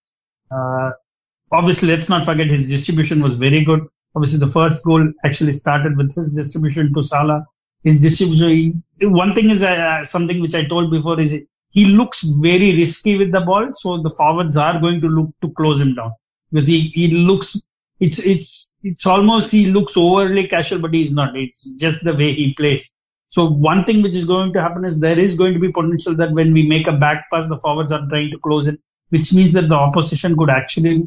Obviously, let's not forget his distribution was very good. Obviously, the first goal actually started with his distribution to Salah. His distribution, one thing is something which I told before is he looks very risky with the ball. So the forwards are going to look to close him down because he looks, it's almost he looks overly casual, but he's not. It's just the way he plays. So one thing which is going to happen is there is going to be potential that when we make a back pass, the forwards are trying to close it, which means that the opposition could actually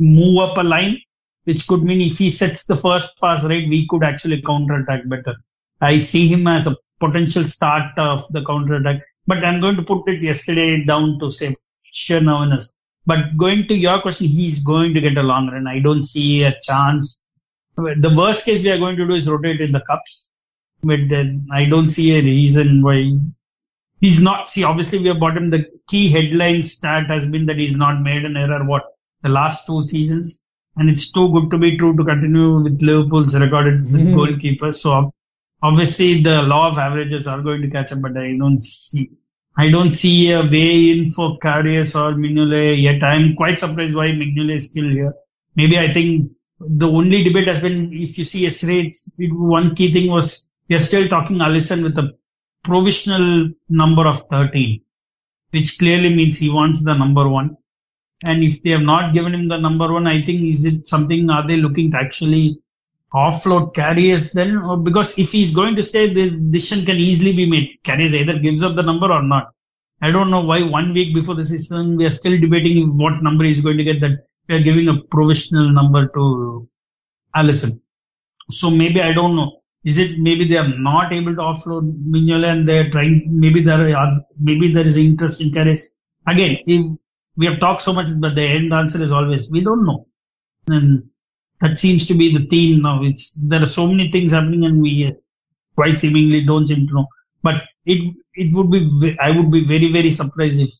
move up a line, which could mean if he sets the first pass right, we could actually counter-attack better. I see him as a potential start of the counter-attack. But I'm going to put it yesterday down to, say, sheer nervousness. But going to your question, he's going to get a long run. I don't see a chance The worst case we are going to do is rotate in the cups. But then I don't see a reason why he's not. See, obviously we have bought him. The key headline stat has been that he's not made an error, the last two seasons. And it's too good to be true to continue with Liverpool's recorded with goalkeeper. So obviously the law of averages are going to catch up, but I don't see a way in for Karius or Mignolet yet. I'm quite surprised why Mignolet is still here. Maybe I think the only debate has been, if you see yesterday, one key thing was we are still talking Alisson with a provisional number of 13, which clearly means he wants the number one. And if they have not given him the number one, I think, is it something, are they looking to actually offload Karius then? Or because if he's going to stay, the decision can easily be made. Karius either gives up the number or not. I don't know why 1 week before the season, we are still debating what number he's going to get, that we are giving a provisional number to Alisson. So maybe, I don't know. Is it maybe they are not able to offload Mignolet and they're trying, maybe there is interest in Karius. Again, we have talked so much, but the end answer is always, we don't know. And that seems to be the theme now. There are so many things happening and we quite seemingly don't seem to know. But I would be very, very surprised if,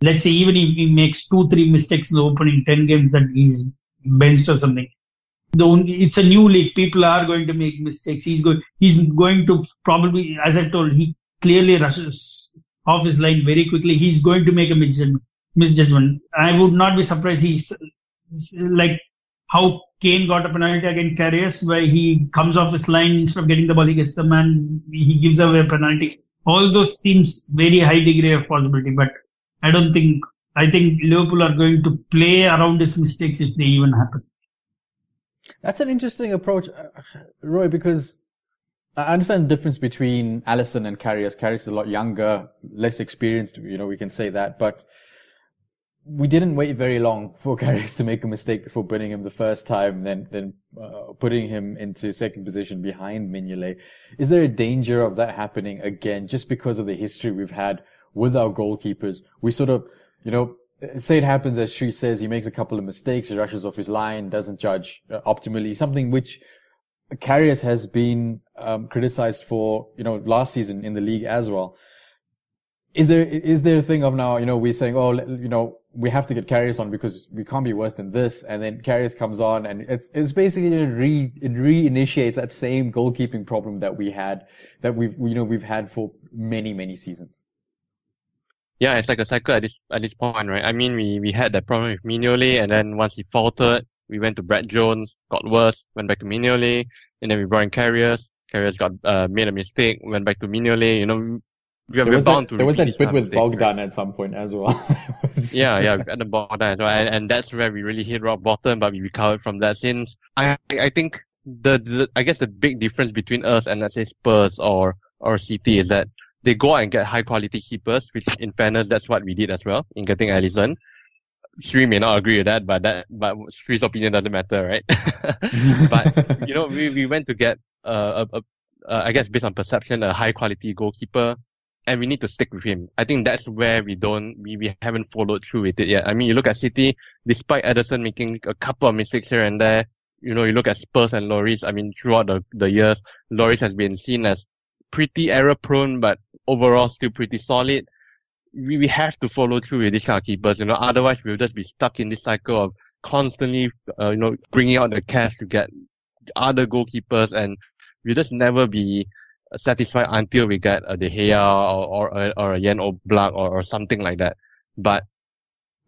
let's say, even if he makes 2-3 mistakes in the opening 10 games, that he's benched or something. It's a new league. People are going to make mistakes. He's going to probably, as I told, he clearly rushes off his line very quickly. He's going to make a misjudgment. I would not be surprised. He's like how Kane got a penalty against Karius, where he comes off his line, instead of getting the ball, he gets the man, he gives away a penalty. All those seems very high degree of possibility, but I think Liverpool are going to play around his mistakes if they even happen. That's an interesting approach, Roy, because I understand the difference between Alisson and Karius. Karius is a lot younger, less experienced, we can say that, but we didn't wait very long for Karius to make a mistake before putting him the first time, then putting him into second position behind Mignolet. Is there a danger of that happening again, just because of the history we've had with our goalkeepers? We sort of, say it happens, as Shri says, he makes a couple of mistakes, he rushes off his line, doesn't judge optimally, something which Karius has been criticized for, last season in the league as well. Is there a thing of now, we're saying, we have to get Karius on because we can't be worse than this, and then Karius comes on and it's basically it reinitiates that same goalkeeping problem that we had, that we've had for many, many seasons. Yeah, it's like a cycle at this point, right? I mean, we had that problem with Mignolet, and then once he faltered, we went to Brad Jones, got worse, went back to Mignolet, and then we brought in Karius. Karius got made a mistake, went back to Mignolet, There was that bit with Bogdan at some point as well. Yeah, at the Bogdan, right? And that's where we really hit rock bottom, but we recovered from that since. I think the big difference between us and, let's say, Spurs or City is that they go out and get high quality keepers, which in fairness, that's what we did as well in getting Alisson. Shri may not agree with that, but Shri's opinion doesn't matter, right? But we went to get based on perception, a high quality goalkeeper. And we need to stick with him. I think that's where we haven't followed through with it yet. I mean, you look at City, despite Ederson making a couple of mistakes here and there, you look at Spurs and Lloris. I mean, throughout the years, Lloris has been seen as pretty error prone, but overall still pretty solid. We have to follow through with these kind of keepers, otherwise we'll just be stuck in this cycle of constantly, bringing out the cash to get other goalkeepers, and we'll just never be satisfied until we get a De Gea or a Jan Oblak or something like that. But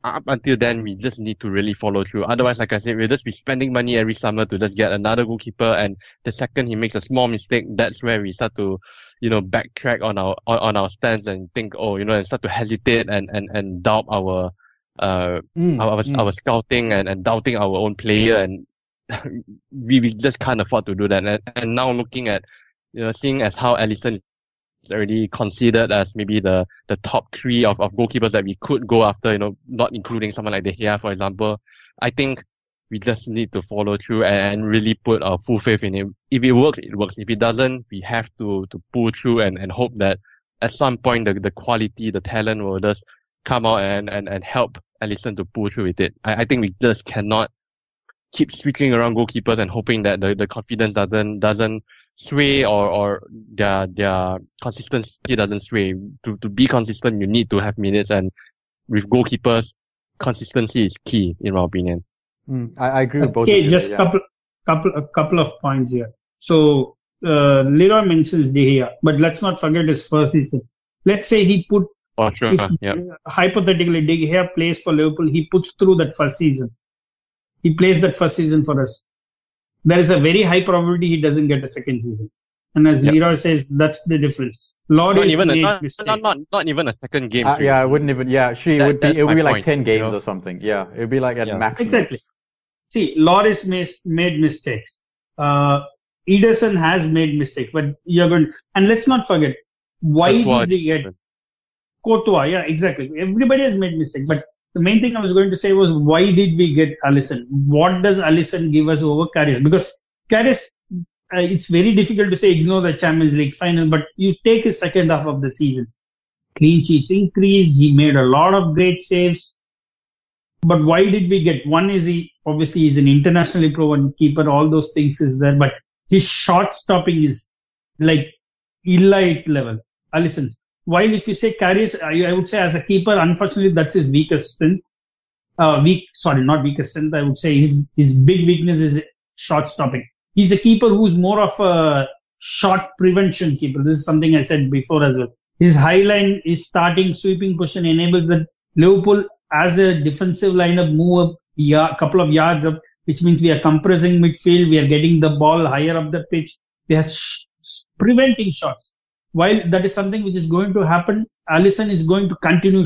up until then, we just need to really follow through. Otherwise, like I said, we'll just be spending money every summer to just get another goalkeeper. And the second he makes a small mistake, that's where we start to, backtrack on our stance and think, and start to hesitate and doubt our scouting and doubting our own player. And we just can't afford to do that. And now looking at, seeing as how Alisson is already considered as maybe the top three of goalkeepers that we could go after, not including someone like De Gea, for example, I think we just need to follow through and really put our full faith in it. If it works, it works. If it doesn't, we have to pull through and hope that at some point the quality, the talent will just come out and help Alisson to pull through with it. I think we just cannot keep switching around goalkeepers and hoping that the confidence doesn't sway or their consistency doesn't sway. To be consistent, you need to have minutes, and with goalkeepers, consistency is key, in my opinion. I agree with both of you. Just a couple of points here. So, Leroy mentions De Gea, but let's not forget his first season. Let's say he put, hypothetically, De Gea plays for Liverpool, he puts through that first season. He plays that first season for us. There is a very high probability he doesn't get a second season. And as Leroy says, that's the difference. Not even a second game. I wouldn't even. It would be like 10 games or something. Yeah, it would be like at maximum. Exactly. See, Lloris made mistakes. Ederson has made mistakes, but and let's not forget why did they get Courtois? Yeah, exactly. Everybody has made mistakes, but the main thing I was going to say was why did we get Alisson? What does Alisson give us over Karius? Because Karius. It's very difficult to say ignore the Champions League final, but you take his second half of the season. Clean sheets increased. He made a lot of great saves. But why did we get one? Is he obviously he's an internationally proven keeper. All those things is there, but his shot stopping is like elite level. Alisson. While if you say Karius, I would say as a keeper, unfortunately that's his weakest strength. I would say his big weakness is shot stopping. He's a keeper who's more of a shot prevention keeper. This is something I said before as well. His high line, his starting sweeping position enables that Liverpool as a defensive lineup move up a couple of yards up, which means we are compressing midfield. We are getting the ball higher up the pitch. We are preventing shots. While that is something which is going to happen, Alisson is going to continue.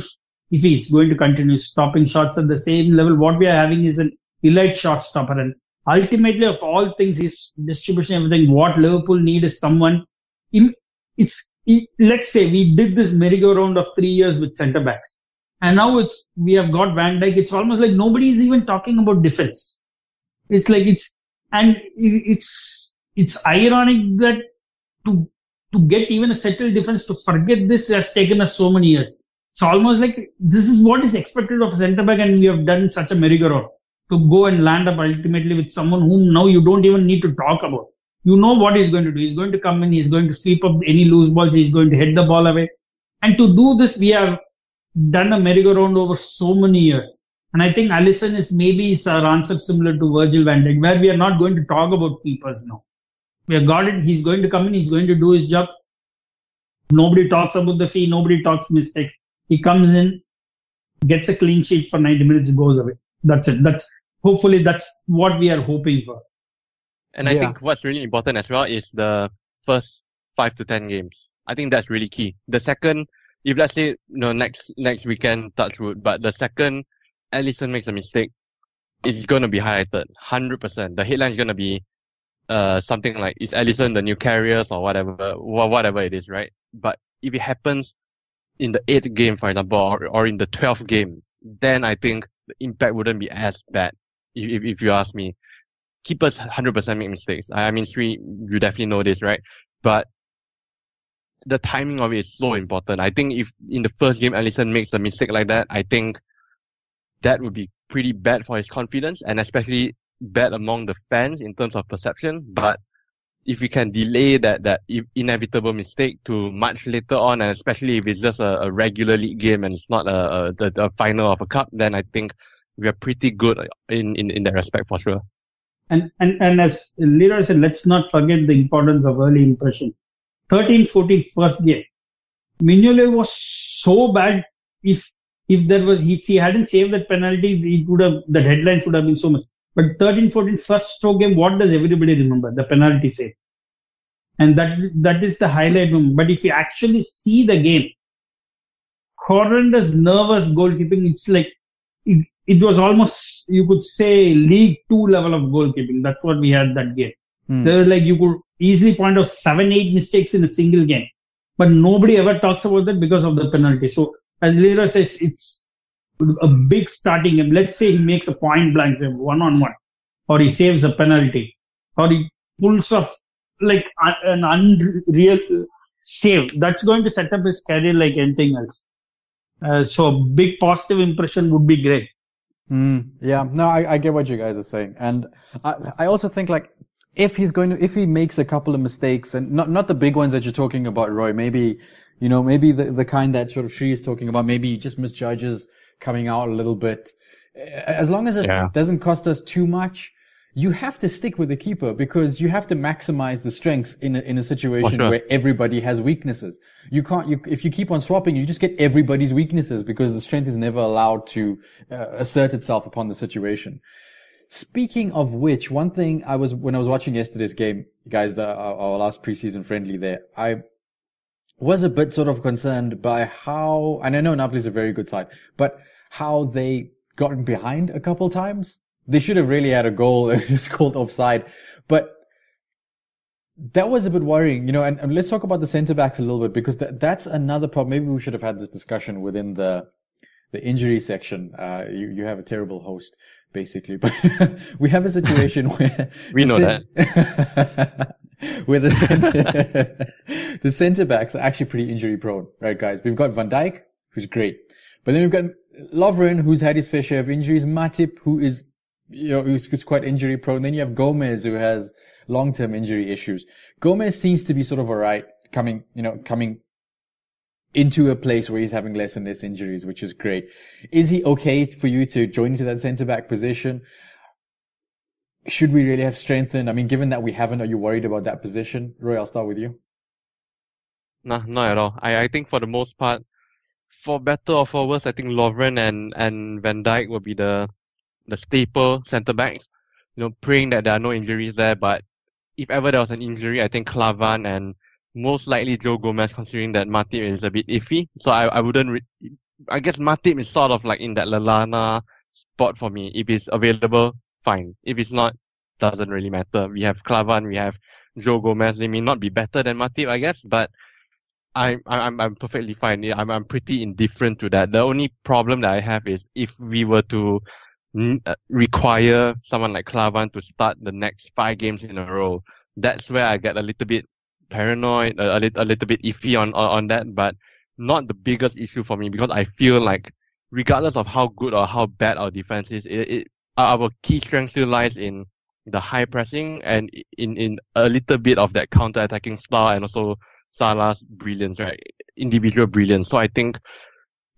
If he is going to continue stopping shots at the same level, what we are having is an elite shot stopper. And ultimately, of all things, his distribution, everything, what Liverpool need is someone. Let's say we did this merry-go-round of 3 years with centre-backs. And now we have got Van Dijk. It's almost like nobody is even talking about defence. It's like it's ironic that to get even a settled defence, to forget this has taken us so many years. It's almost like this is what is expected of centre-back, and we have done such a merry-go-round. To go and land up ultimately with someone whom now you don't even need to talk about. You know what he's going to do. He's going to come in. He's going to sweep up any loose balls. He's going to head the ball away. And to do this, we have done a merry-go-round over so many years. And I think Alisson is maybe our answer similar to Virgil van Dijk, where we are not going to talk about keepers now. We have got it. He's going to come in. He's going to do his job. Nobody talks about the fee. Nobody talks mistakes. He comes in, gets a clean sheet for 90 minutes, goes away. That's it. Hopefully, that's what we are hoping for. And I think what's really important as well is the first 5 to 10 games. I think that's really key. The second, if let's say next weekend, touch wood, but the second Alisson makes a mistake, it's going to be highlighted 100%. The headline is going to be something like, is Alisson the new Karius or whatever it is, right? But if it happens in the 8th game, for example, or in the 12th game, then I think the impact wouldn't be as bad. If you ask me, keepers 100% make mistakes. I mean, Shri, you definitely know this, right? But the timing of it is so important. I think if in the first game Alisson makes a mistake like that, I think that would be pretty bad for his confidence and especially bad among the fans in terms of perception. But if we can delay that inevitable mistake to much later on, and especially if it's just a regular league game and it's not a final of a cup, then I think we are pretty good in that respect for sure. And as Leroy said, let's not forget the importance of early impression. 13-14 first game, Mignolet was so bad. If he hadn't saved that penalty, the headlines would have been so much. But 13-14 first stroke game, what does everybody remember? The penalty save, and that is the highlight moment. But if you actually see the game, horrendous, nervous goalkeeping. It's like it was almost, you could say, League 2 level of goalkeeping. That's what we had that game. There was like, you could easily point out 7-8 mistakes in a single game, but nobody ever talks about that because of the penalty. So as Leroy says, it's a big starting game. Let's say he makes a point blank save, 1-on-1, or he saves a penalty, or he pulls off like an unreal save. That's going to set up his career like anything else. So a big positive impression would be great. Yeah, no, I get what you guys are saying, and I also think like if he makes a couple of mistakes, and not the big ones that you're talking about, Roy, maybe, you know, maybe the kind that sort of Shri is talking about, maybe he just misjudges coming out a little bit. As long as it doesn't cost us too much, you have to stick with the keeper because you have to maximize the strengths in a situation where everybody has weaknesses. You can't, if you keep on swapping, you just get everybody's weaknesses because the strength is never allowed to assert itself upon the situation. Speaking of which, one thing when I was watching yesterday's game, guys, our last preseason friendly there, I was a bit sort of concerned by how, and I know Napoli's a very good side, but how they gotten behind a couple times. They should have really had a goal and it's called offside. But that was a bit worrying, you know, and let's talk about the centre-backs a little bit because that's another problem. Maybe we should have had this discussion within the injury section. You have a terrible host, basically. But we have a situation where... we know that. Where the centre-backs are actually pretty injury-prone, right, guys? We've got Van Dijk, who's great. But then we've got Lovren, who's had his fair share of injuries. Matip, who's quite injury prone. Then you have Gomez, who has long-term injury issues. Gomez seems to be sort of alright coming into a place where he's having less and less injuries, which is great. Is he okay for you to join into that centre-back position? Should we really have strengthened? I mean, given that we haven't, are you worried about that position? Roy, I'll start with you. Nah, not at all. I think for the most part, for better or for worse, I think Lovren and Van Dijk will be the staple centre-backs, you know, praying that there are no injuries there. But if ever there was an injury, I think Klavan and most likely Joe Gomez, considering that Matip is a bit iffy. So I guess Matip is sort of like in that Lallana spot for me. If it's available, fine. If it's not, doesn't really matter. We have Klavan, we have Joe Gomez. They may not be better than Matip, I guess, but I'm perfectly fine. I'm pretty indifferent to that. The only problem that I have is if we were to require someone like Klavan to start the next 5 games in a row. That's where I get a little bit paranoid, a little bit iffy on that, but not the biggest issue for me because I feel like regardless of how good or how bad our defense is, our key strength still lies in the high pressing and in a little bit of that counter-attacking style and also Salah's brilliance, right? Individual brilliance. So I think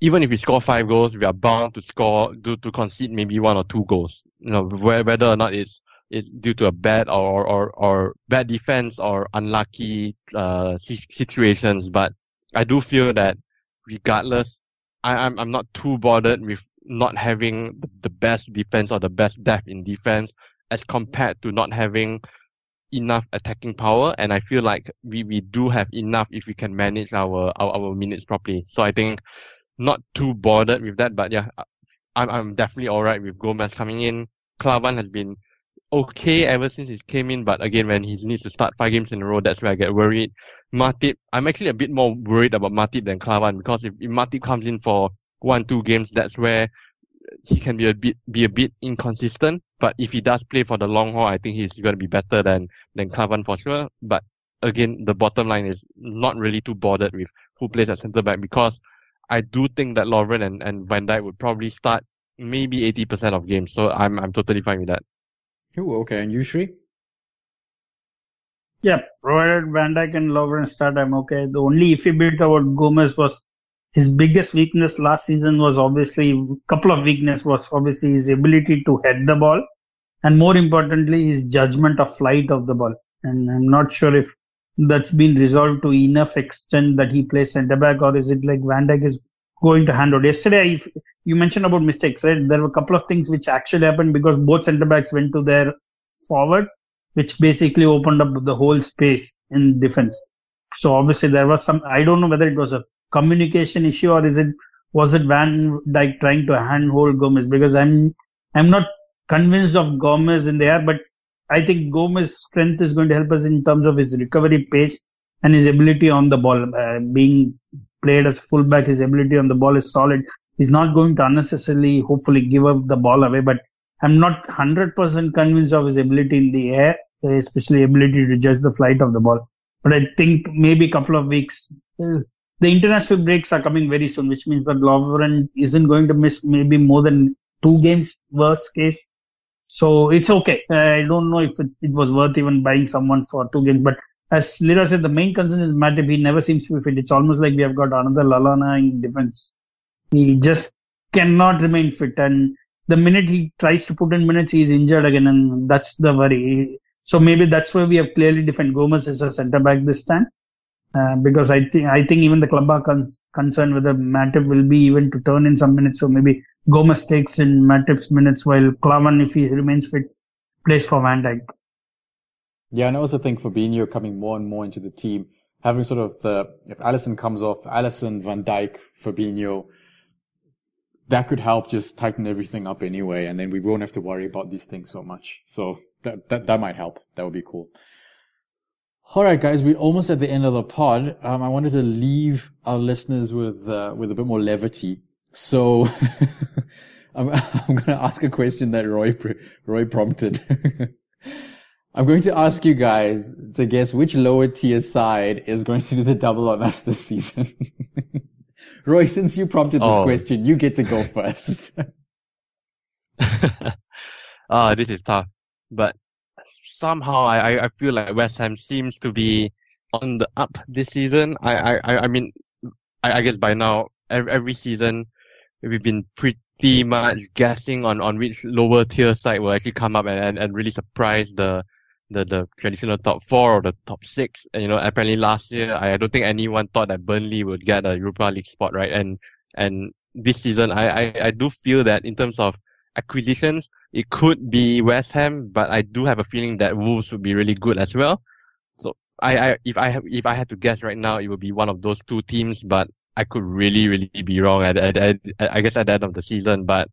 even if we score 5 goals, we are bound to concede maybe 1 or 2 goals. You know, whether or not it's due to a bad or bad defense or unlucky situations. But I do feel that regardless, I'm not too bothered with not having the best defense or the best depth in defense as compared to not having enough attacking power, and I feel like we do have enough if we can manage our minutes properly. So I think not too bothered with that, but yeah, I'm definitely alright with Gomez coming in. Klavan has been okay ever since he came in, but again, when he needs to start 5 games in a row, that's where I get worried. Matip, I'm actually a bit more worried about Matip than Klavan because if Matip comes in for 1-2 games, that's where he can be a bit inconsistent, but if he does play for the long haul, I think he's going to be better than Klavan for sure. But again, the bottom line is not really too bothered with who plays at centre-back because I do think that Lovren and Van Dijk would probably start maybe 80% of games. So I'm totally fine with that. Oh, okay. And you, Shri? Yeah, provided Van Dijk and Lovren start, I'm okay. The only iffy bit about Gomez was his biggest weakness last season was obviously his ability to head the ball and more importantly his judgment of flight of the ball. And I'm not sure if that's been resolved to enough extent that he plays centre-back or is it like Van Dijk is going to hand out. Yesterday, you mentioned about mistakes, right? There were a couple of things which actually happened because both centre-backs went to their forward, which basically opened up the whole space in defence. So obviously there was some, I don't know whether it was a communication issue or was it Van Dijk trying to handhold Gomez? Because I'm not convinced of Gomez in the air, but I think Gomez's strength is going to help us in terms of his recovery pace and his ability on the ball. Being played as fullback, his ability on the ball is solid. He's not going to unnecessarily, hopefully, give up the ball away, but I'm not 100% convinced of his ability in the air, especially ability to judge the flight of the ball. But I think maybe a couple of weeks... The international breaks are coming very soon, which means that Lovren isn't going to miss maybe more than 2 games worst case. So it's okay. I don't know if it was worth even buying someone for 2 games. But as Lira said, the main concern is Matip. He never seems to be fit. It's almost like we have got another Lallana in defense. He just cannot remain fit. And the minute he tries to put in minutes, he's injured again. And that's the worry. So maybe that's why we have clearly defined Gomez as a centre-back this time. Because I think even the club are concerned whether Matip will be even to turn in some minutes. So maybe Gomez takes in Matip's minutes while Klavan, if he remains fit, plays for Van Dijk. Yeah, and I also think Fabinho coming more and more into the team, having sort of if Alisson comes off, Alisson, Van Dijk, Fabinho, that could help just tighten everything up anyway. And then we won't have to worry about these things so much. So that might help. That would be cool. All right, guys, we're almost at the end of the pod. I wanted to leave our listeners with a bit more levity. So I'm going to ask a question that Roy prompted. I'm going to ask you guys to guess which lower tier side is going to do the double on us this season. Roy, since you prompted this question, you get to go first. This is tough, but somehow I feel like West Ham seems to be on the up this season. I mean, I guess by now, every season, we've been pretty much guessing on which lower tier side will actually come up and really surprise the traditional top 4 or the top 6. And, you know, apparently last year, I don't think anyone thought that Burnley would get a Europa League spot, right? And this season, I do feel that in terms of acquisitions, it could be West Ham, but I do have a feeling that Wolves would be really good as well. So if I had to guess right now, it would be one of those two teams, but I could really be wrong I guess at the end of the season. But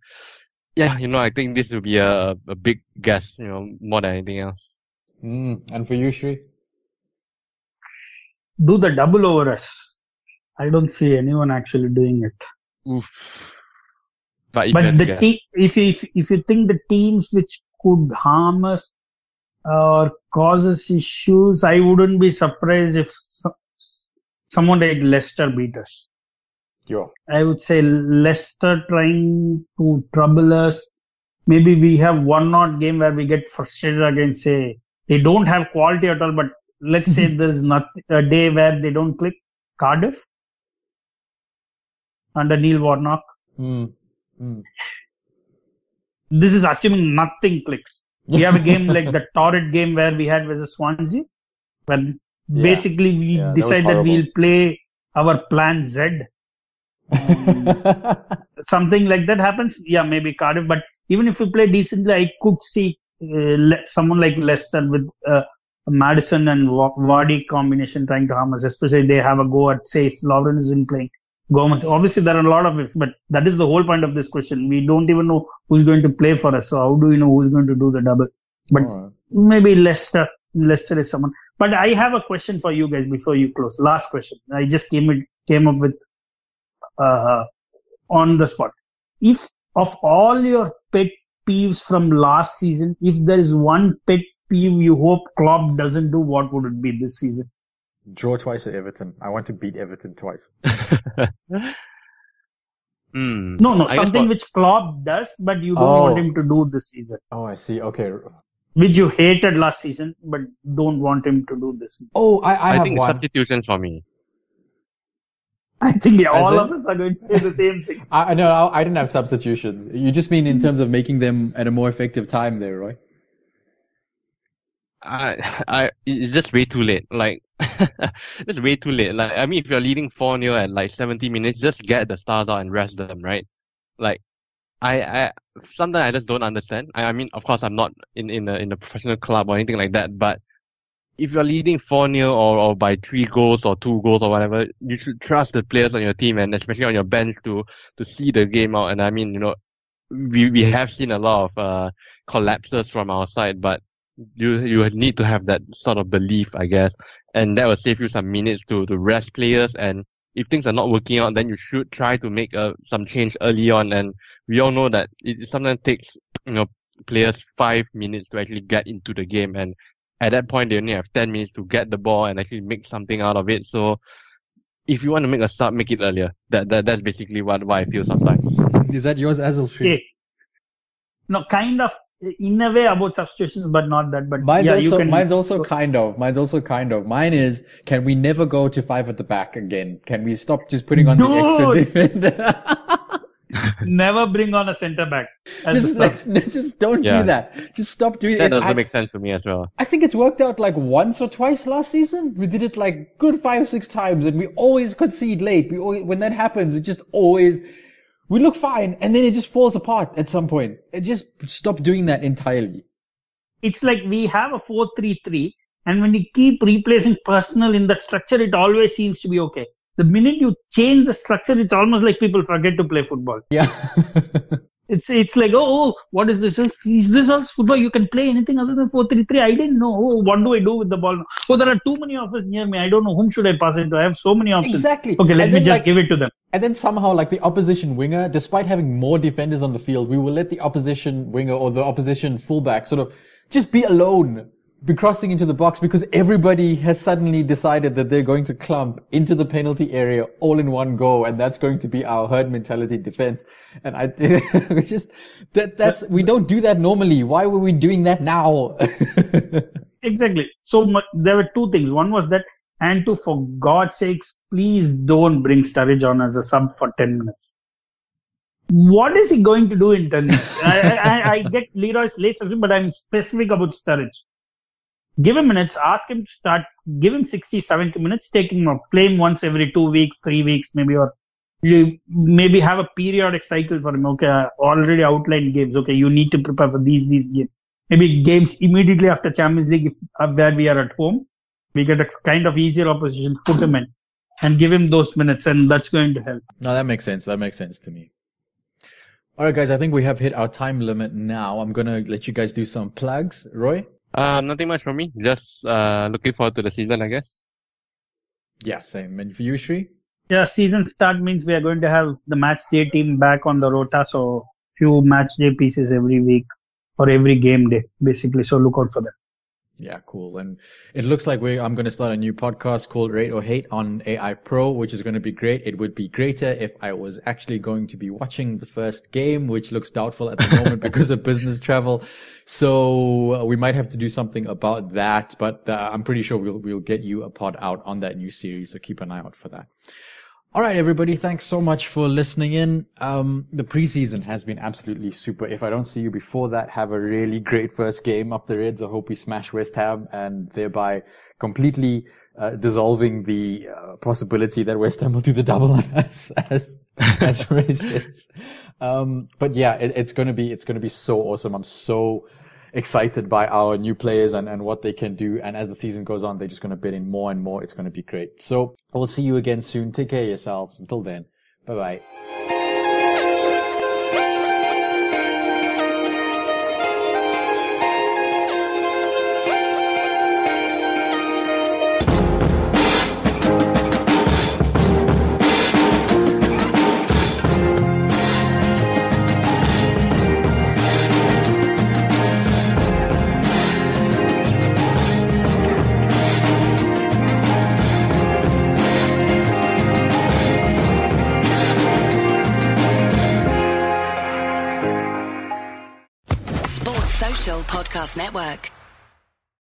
yeah, you know, I think this would be a big guess, you know, more than anything else. And for you, Shri? Do the double over us. I don't see anyone actually doing it. Oof. But the if you think the teams which could harm us or cause us issues, I wouldn't be surprised if someone like Leicester beat us. Yeah. I would say Leicester trying to trouble us. Maybe we have one odd game where we get frustrated against, say, they don't have quality at all, but let's say there's not a day where they don't click. Cardiff under Neil Warnock. This is assuming nothing clicks. We have a game like the torrid game where we had versus Swansea, when basically we decide that we'll play our plan Z. Something like that happens. Yeah, maybe Cardiff. But even if we play decently, I could see someone like Leicester with Maddison and Vardy combination trying to harm us, especially they have a go at, say, if Lovren isn't playing. Gomez. Obviously, there are a lot of ifs, but that is the whole point of this question. We don't even know who's going to play for us, so how do we know who's going to do the double? But maybe Leicester. Leicester is someone. But I have a question for you guys before you close. Last question. I just came up with on the spot. If of all your pet peeves from last season, if there is one pet peeve you hope Klopp doesn't do, what would it be this season? Draw twice at Everton. I want to beat Everton twice. No, something which Klopp does, but you don't want him to do this season. Oh, I see. Okay. Which you hated last season, but don't want him to do this season. Oh, I think one. Substitutions for me. I think all of us are going to say the same thing. I don't have substitutions. You just mean in terms of making them at a more effective time there, Roy? It's just way too late. Like, it's way too late. Like, I mean, if you're leading 4-0 at like 70 minutes, just get the stars out and rest them, right? Like, I sometimes I just don't understand. I mean, of course, I'm not in a professional club or anything like that. But if you're leading 4-0 or by 3 goals or 2 goals or whatever, you should trust the players on your team and especially on your bench to see the game out. And I mean, you know, we have seen a lot of collapses from our side, but you need to have that sort of belief, I guess, and that will save you some minutes to rest players. And if things are not working out, then you should try to make some change early on. And we all know that it sometimes takes, you know, players 5 minutes to actually get into the game, and at that point they only have 10 minutes to get the ball and actually make something out of it. So if you want to make a start, make it earlier. That's basically what I feel sometimes. Is that yours, Azul? Yeah. No, kind of in a way about substitutions, but not that. But mine's, yeah, also, you can, mine's also kind of. Mine's also kind of. Mine is, can we never go to five at the back again? Can we stop just putting on the extra defender? Never bring on a centre back. Just don't do that. Just stop doing that. That doesn't make sense for me as well. I think it's worked out like once or twice last season. We did it like good 5 or 6 times, and we always concede late. We always, when that happens, it just always we look fine, and then it just falls apart at some point. It just stop doing that entirely. It's like we have a 4-3-3, and when you keep replacing personnel in that structure, it always seems to be okay. The minute you change the structure, it's almost like people forget to play football. Yeah. It's like, oh, what is this? Is this all football? You can play anything other than 4-3-3. I didn't know. Oh, what do I do with the ball now? Oh, there are too many offers near me. I don't know whom should I pass it to. I have so many options. Exactly. Okay, let me just give it to them. And then somehow, like the opposition winger, despite having more defenders on the field, we will let the opposition winger or the opposition fullback sort of just be alone. Be crossing into the box because everybody has suddenly decided that they're going to clump into the penalty area all in one go, and that's going to be our herd mentality defense. And I just that's we don't do that normally. Why were we doing that now? Exactly. So there were two things. One was that, and two, for God's sakes, please don't bring Sturridge on as a sub for 10 minutes. What is he going to do in 10 minutes? I get Leroy's late substitution, but I'm specific about Sturridge. Give him minutes, ask him to start, give him 60, 70 minutes, take him off, play him once every 2 weeks, 3 weeks, maybe, or you maybe have a periodic cycle for him. Okay, already outlined games. Okay, you need to prepare for these games. Maybe games immediately after Champions League, where we are at home, we get a kind of easier opposition, put him in and give him those minutes, and that's going to help. No, that makes sense. That makes sense to me. All right, guys, I think we have hit our time limit now. I'm going to let you guys do some plugs. Roy? Nothing much for me. Just looking forward to the season, I guess. Yeah, same. And for you, Shri? Yeah, season start means we are going to have the match day team back on the rota, so few match day pieces every week or every game day, basically. So look out for that. Yeah, cool. And it looks like I'm going to start a new podcast called Rate or Hate on AI Pro, which is going to be great. It would be greater if I was actually going to be watching the first game, which looks doubtful at the moment because of business travel. So we might have to do something about that, but I'm pretty sure we'll get you a pod out on that new series. So keep an eye out for that. All right, everybody. Thanks so much for listening in. The preseason has been absolutely super. If I don't see you before that, have a really great first game up the Reds. I hope we smash West Ham and thereby completely dissolving the possibility that West Ham will do the double on us as racists. But yeah, it's going to be so awesome. I'm so excited by our new players and what they can do. And as the season goes on, they're just going to bid in more and more. It's going to be great. So we'll see you again soon. Take care of yourselves. Until then, bye-bye. Network.